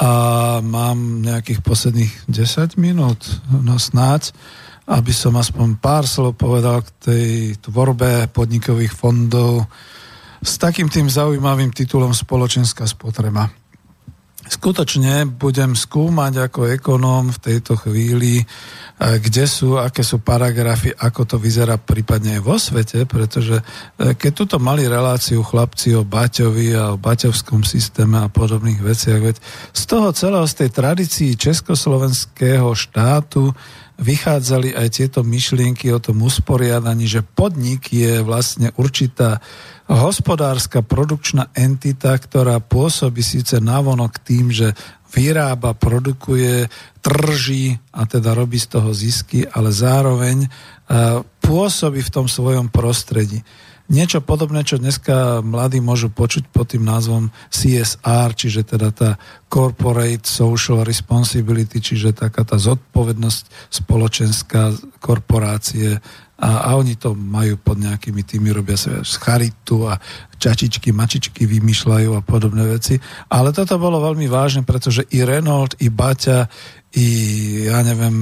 a mám nejakých posledných 10 minút, no snáď, aby som aspoň pár slov povedal k tej tvorbe podnikových fondov s takým tým zaujímavým titulom Spoločenská spotreba. Skutočne budem skúmať ako ekonóm v tejto chvíli, kde sú, aké sú paragrafy, ako to vyzerá prípadne aj vo svete, pretože keď tuto mali reláciu chlapci o Baťovi a o baťovskom systéme a podobných veciach, veď z toho celého, z tej tradícii československého štátu vychádzali aj tieto myšlienky o tom usporiadaní, že podnik je vlastne určitá hospodárska produkčná entita, ktorá pôsobí síce navonok tým, že vyrába, produkuje, trží a teda robí z toho zisky, ale zároveň pôsobí v tom svojom prostredí. Niečo podobné, čo dneska mladí môžu počuť pod tým názvom CSR, čiže teda tá Corporate Social Responsibility, čiže taká tá zodpovednosť spoločenská korporácie a oni to majú pod nejakými tými, robia sa charitu a čačičky, mačičky vymýšľajú a podobné veci. Ale toto bolo veľmi vážne, pretože i Renault, i Baťa, i, ja neviem,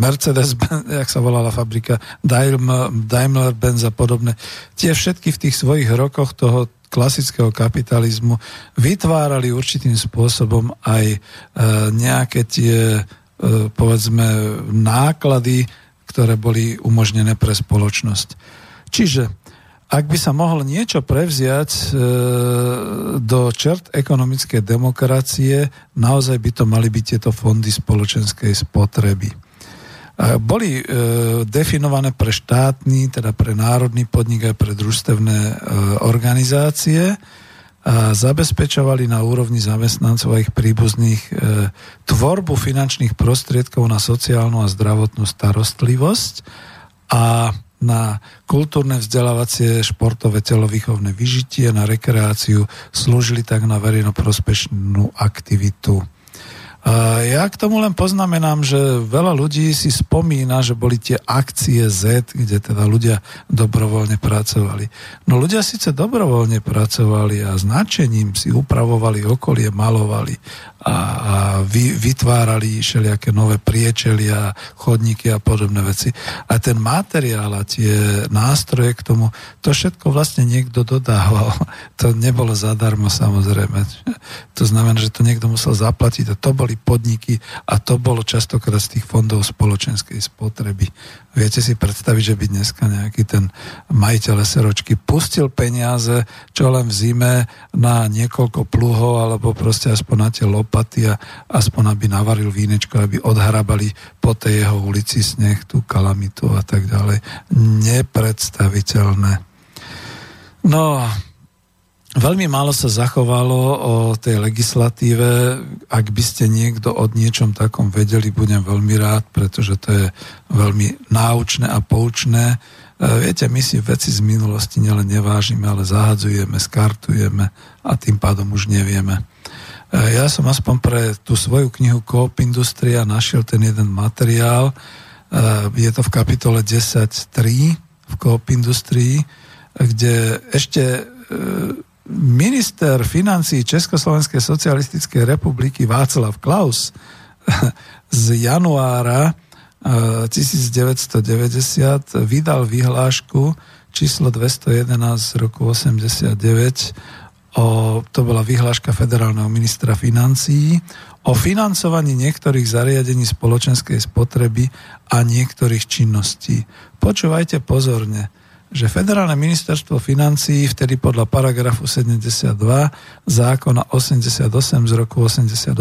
Mercedes-Benz, jak sa volala fabrika, Daimler-Benz a podobne. Tie všetky v tých svojich rokoch toho klasického kapitalizmu vytvárali určitým spôsobom aj nejaké tie, povedzme, náklady, ktoré boli umožnené pre spoločnosť. Čiže, ak by sa mohol niečo prevziať do čert ekonomickej demokracie, naozaj by to mali byť tieto fondy spoločenskej spotreby. Boli definované pre štátny, teda pre národný podnik aj pre družstevné organizácie a zabezpečovali na úrovni zamestnancov a ich príbuzných tvorbu finančných prostriedkov na sociálnu a zdravotnú starostlivosť a na kultúrne, vzdelávacie, športové, telovýchovné vyžitie, na rekreáciu, slúžili tak na verejnoprospešnú aktivitu. Ja k tomu len poznamenám, že veľa ľudí si spomína, že boli tie akcie Z, kde teda ľudia dobrovoľne pracovali. No ľudia síce dobrovoľne pracovali a značením si upravovali okolie, malovali a vytvárali všelijaké nové priečelia, chodníky a podobné veci. A ten materiál a tie nástroje k tomu, to všetko vlastne niekto dodával. To nebolo zadarmo, samozrejme. To znamená, že to niekto musel zaplatiť a to boli podniky a to bolo častokrát z tých fondov spoločenskej spotreby. Viete si predstaviť, že by dneska nejaký ten majiteľ SROčky pustil peniaze, čo len v zime na niekoľko pluhov alebo proste aspoň na tie lopaty a aspoň aby navaril vínečko, aby odhrabali po tej jeho ulici sneh, tú kalamitu a tak ďalej. Nepredstaviteľné. No... Veľmi málo sa zachovalo o tej legislatíve. Ak by ste niekto o niečom takom vedeli, budem veľmi rád, pretože to je veľmi náučné a poučné. Viete, my si veci z minulosti nielen nevážime, ale zahadzujeme, skartujeme a tým pádom už nevieme. Ja som aspoň pre tú svoju knihu Coop Industria našiel ten jeden materiál. Je to v kapitole 10.3 v Coop Industrii, kde ešte... Minister financií Československej socialistickej republiky Václav Klaus z januára 1990 vydal vyhlášku číslo 211 z roku 1989, to bola vyhláška federálneho ministra financií o financovaní niektorých zariadení spoločenskej spotreby a niektorých činností. Počúvajte pozorne, že Federálne ministerstvo financií vtedy podľa paragrafu 72 zákona 88 z roku 88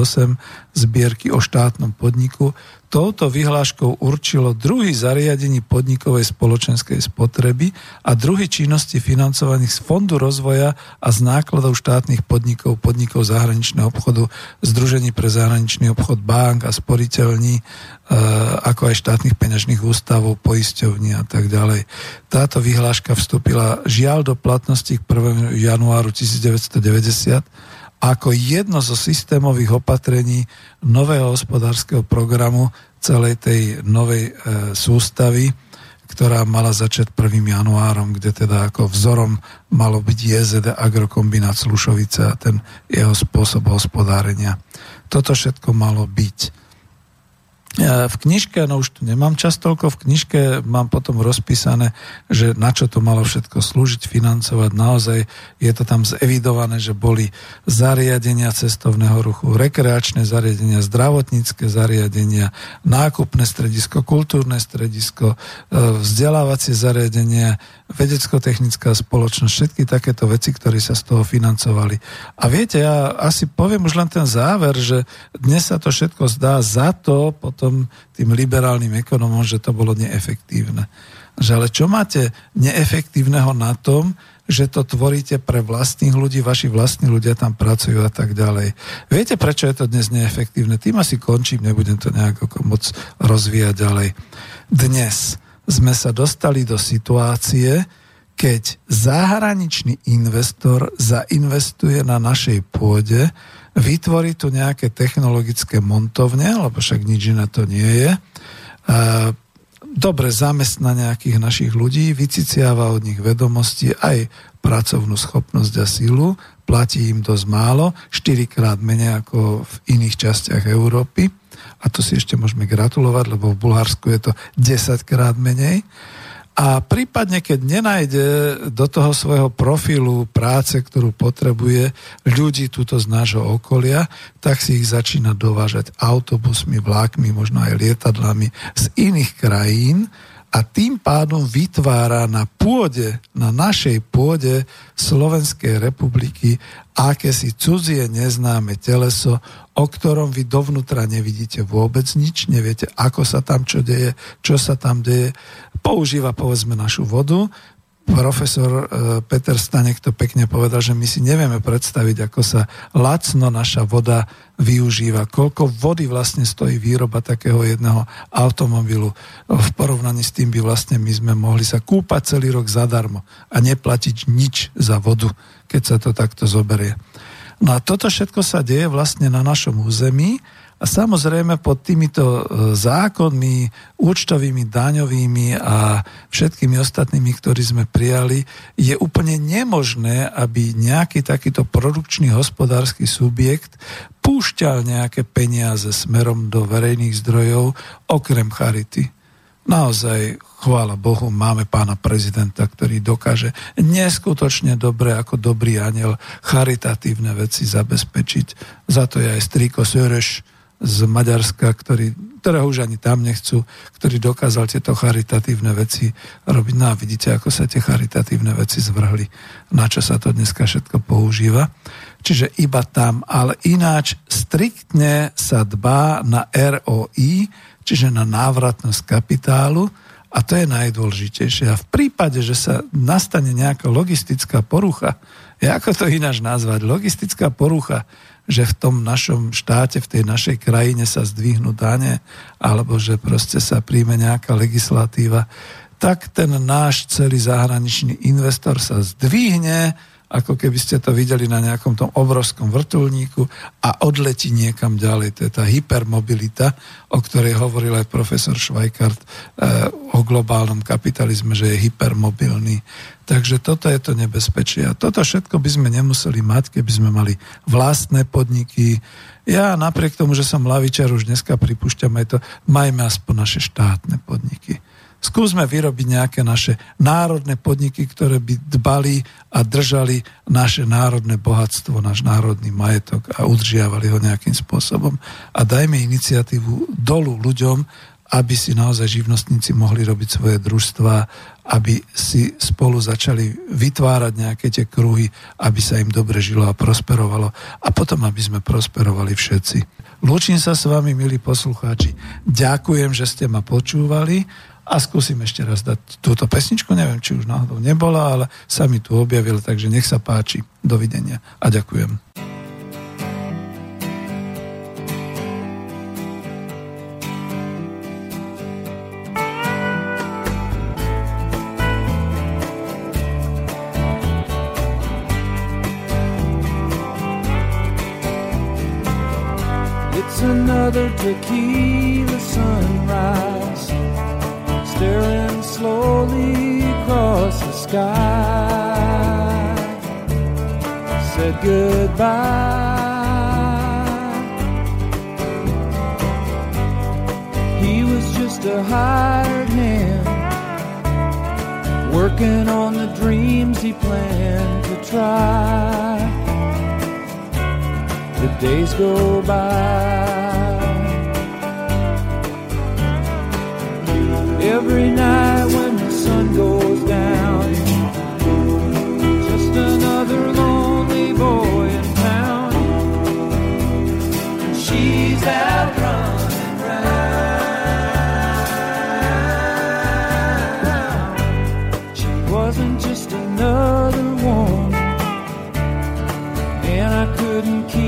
zbierky o štátnom podniku touto vyhláškou určilo druhy zariadení podnikovej spoločenskej spotreby a druhy činnosti financovaných z Fondu rozvoja a z nákladov štátnych podnikov, podnikov zahraničného obchodu, Združení pre zahraničný obchod, bank a sporiteľní, ako aj štátnych peňažných ústavov, poisťovní a tak ďalej. Táto vyhláška vstúpila žiaľ do platnosti k 1. januáru 1990 ako jedno zo systémových opatrení nového hospodárskeho programu celej tej novej sústavy, ktorá mala začať 1. januárom, kde teda ako vzorom malo byť JZD Agrokombinát Slušovice a ten jeho spôsob hospodárenia. Toto všetko malo byť. V knižke, no už tu nemám čas toľko, v knižke mám potom rozpísané, že na čo to malo všetko slúžiť, financovať. Naozaj je to tam zevidované, že boli zariadenia cestovného ruchu, rekreačné zariadenia, zdravotnícke zariadenia, nákupné stredisko, kultúrne stredisko, vzdelávacie zariadenia, vedecko-technická spoločnosť, všetky takéto veci, ktoré sa z toho financovali. A viete, ja asi poviem už len ten záver, že dnes sa to všetko zdá za to potom tým liberálnym ekonomom, že to bolo neefektívne. Že ale čo máte neefektívneho na tom, že to tvoríte pre vlastných ľudí, vaši vlastní ľudia tam pracujú a tak ďalej. Viete, prečo je to dnes neefektívne? Tým asi končím, nebudem to nejak moc rozvíjať ďalej. Dnes sme sa dostali do situácie, keď zahraničný investor zainvestuje na našej pôde, vytvorí tu nejaké technologické montovne, lebo však nič iné to nie je, dobre zamestná nejakých našich ľudí, vyciciava od nich vedomosti, aj pracovnú schopnosť a silu, platí im dosť málo, 4-krát menej ako v iných častiach Európy. A to si ešte môžeme gratulovať, lebo v Bulharsku je to 10-krát menej. A prípadne, keď nenájde do toho svojho profilu práce, ktorú potrebuje, ľudí tuto z nášho okolia, tak si ich začína dovážať autobusmi, vlákmi, možno aj lietadlami z iných krajín a tým pádom vytvára na pôde, na našej pôde Slovenskej republiky akési cudzie neznáme teleso, o ktorom vy dovnútra nevidíte vôbec nič, neviete, ako sa tam čo deje, Používa, povedzme, našu vodu. Profesor Peter Stanek to pekne povedal, že my si nevieme predstaviť, ako sa lacno naša voda využíva. Koľko vody vlastne stojí výroba takého jedného automobilu. V porovnaní s tým by vlastne my sme mohli sa kúpať celý rok zadarmo a neplatiť nič za vodu, keď sa to takto zoberie. No a toto všetko sa deje vlastne na našom území. A samozrejme pod týmito zákonmi, účtovými, daňovými a všetkými ostatnými, ktorí sme prijali, je úplne nemožné, aby nejaký takýto produkčný hospodársky subjekt púšťal nejaké peniaze smerom do verejných zdrojov, okrem charity. Naozaj, chvála Bohu, máme pána prezidenta, ktorý dokáže neskutočne dobre, ako dobrý anjel, charitatívne veci zabezpečiť. Za to je aj strýko Sörös z Maďarska, ktorého už ani tam nechcú, ktorý dokázal tieto charitatívne veci robiť. No a vidíte, ako sa tie charitatívne veci zvrhli, na čo sa to dneska všetko používa. Čiže iba tam, ale ináč striktne sa dbá na ROI, čiže na návratnosť kapitálu, a to je najdôležitejšie. A v prípade, že sa nastane nejaká logistická porucha, ako to ináč nazvať, logistická porucha, že v tom našom štáte, v tej našej krajine sa zdvihnú dane, alebo že proste sa príjme nejaká legislatíva, tak ten náš celý zahraničný investor sa zdvihne, ako keby ste to videli na nejakom tom obrovskom vrtuľníku a odletí niekam ďalej. To je tá hypermobilita, o ktorej hovoril aj profesor Schweikart o globálnom kapitalizme, že je hypermobilný. Takže toto je to nebezpečie. A toto všetko by sme nemuseli mať, keby sme mali vlastné podniky. Ja napriek tomu, že som lavičar, už dneska pripúšťam aj to, majme aspoň naše štátne podniky. Skúsme vyrobiť nejaké naše národné podniky, ktoré by dbali a držali naše národné bohatstvo, náš národný majetok a udržiavali ho nejakým spôsobom. A dajme iniciatívu dolu ľuďom, aby si naozaj živnostníci mohli robiť svoje družstvá, aby si spolu začali vytvárať nejaké tie kruhy, aby sa im dobre žilo a prosperovalo. A potom, aby sme prosperovali všetci. Lúčim sa s vami, milí poslucháči. Ďakujem, že ste ma počúvali. A skúsim ešte raz dať túto pesničku, neviem, či už náhodou nebola, ale sa mi tu objavila, takže nech sa páči. Dovidenia a ďakujem. It's another tequila sunrise. Staring slow sky said goodbye. He was just a hired man working on the dreams he planned to try. The days go by. Every night when the sun goes down, just another lonely boy in town. And she's out running round. She wasn't just another one, and I couldn't keep.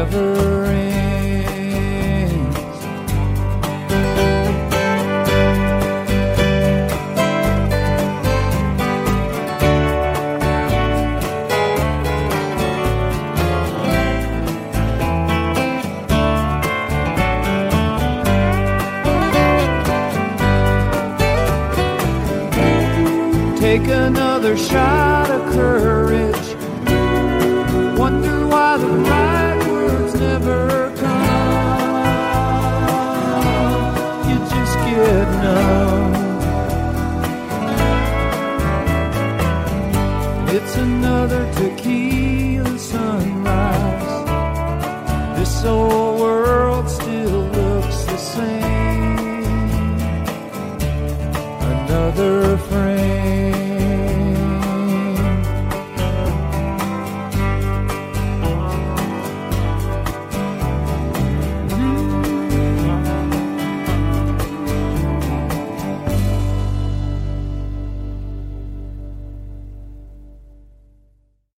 Never ends. Take another shot of courage. Wonder why the light never come. You just get numb. It's another tequila sunrise. This old world still looks the same. Another friend.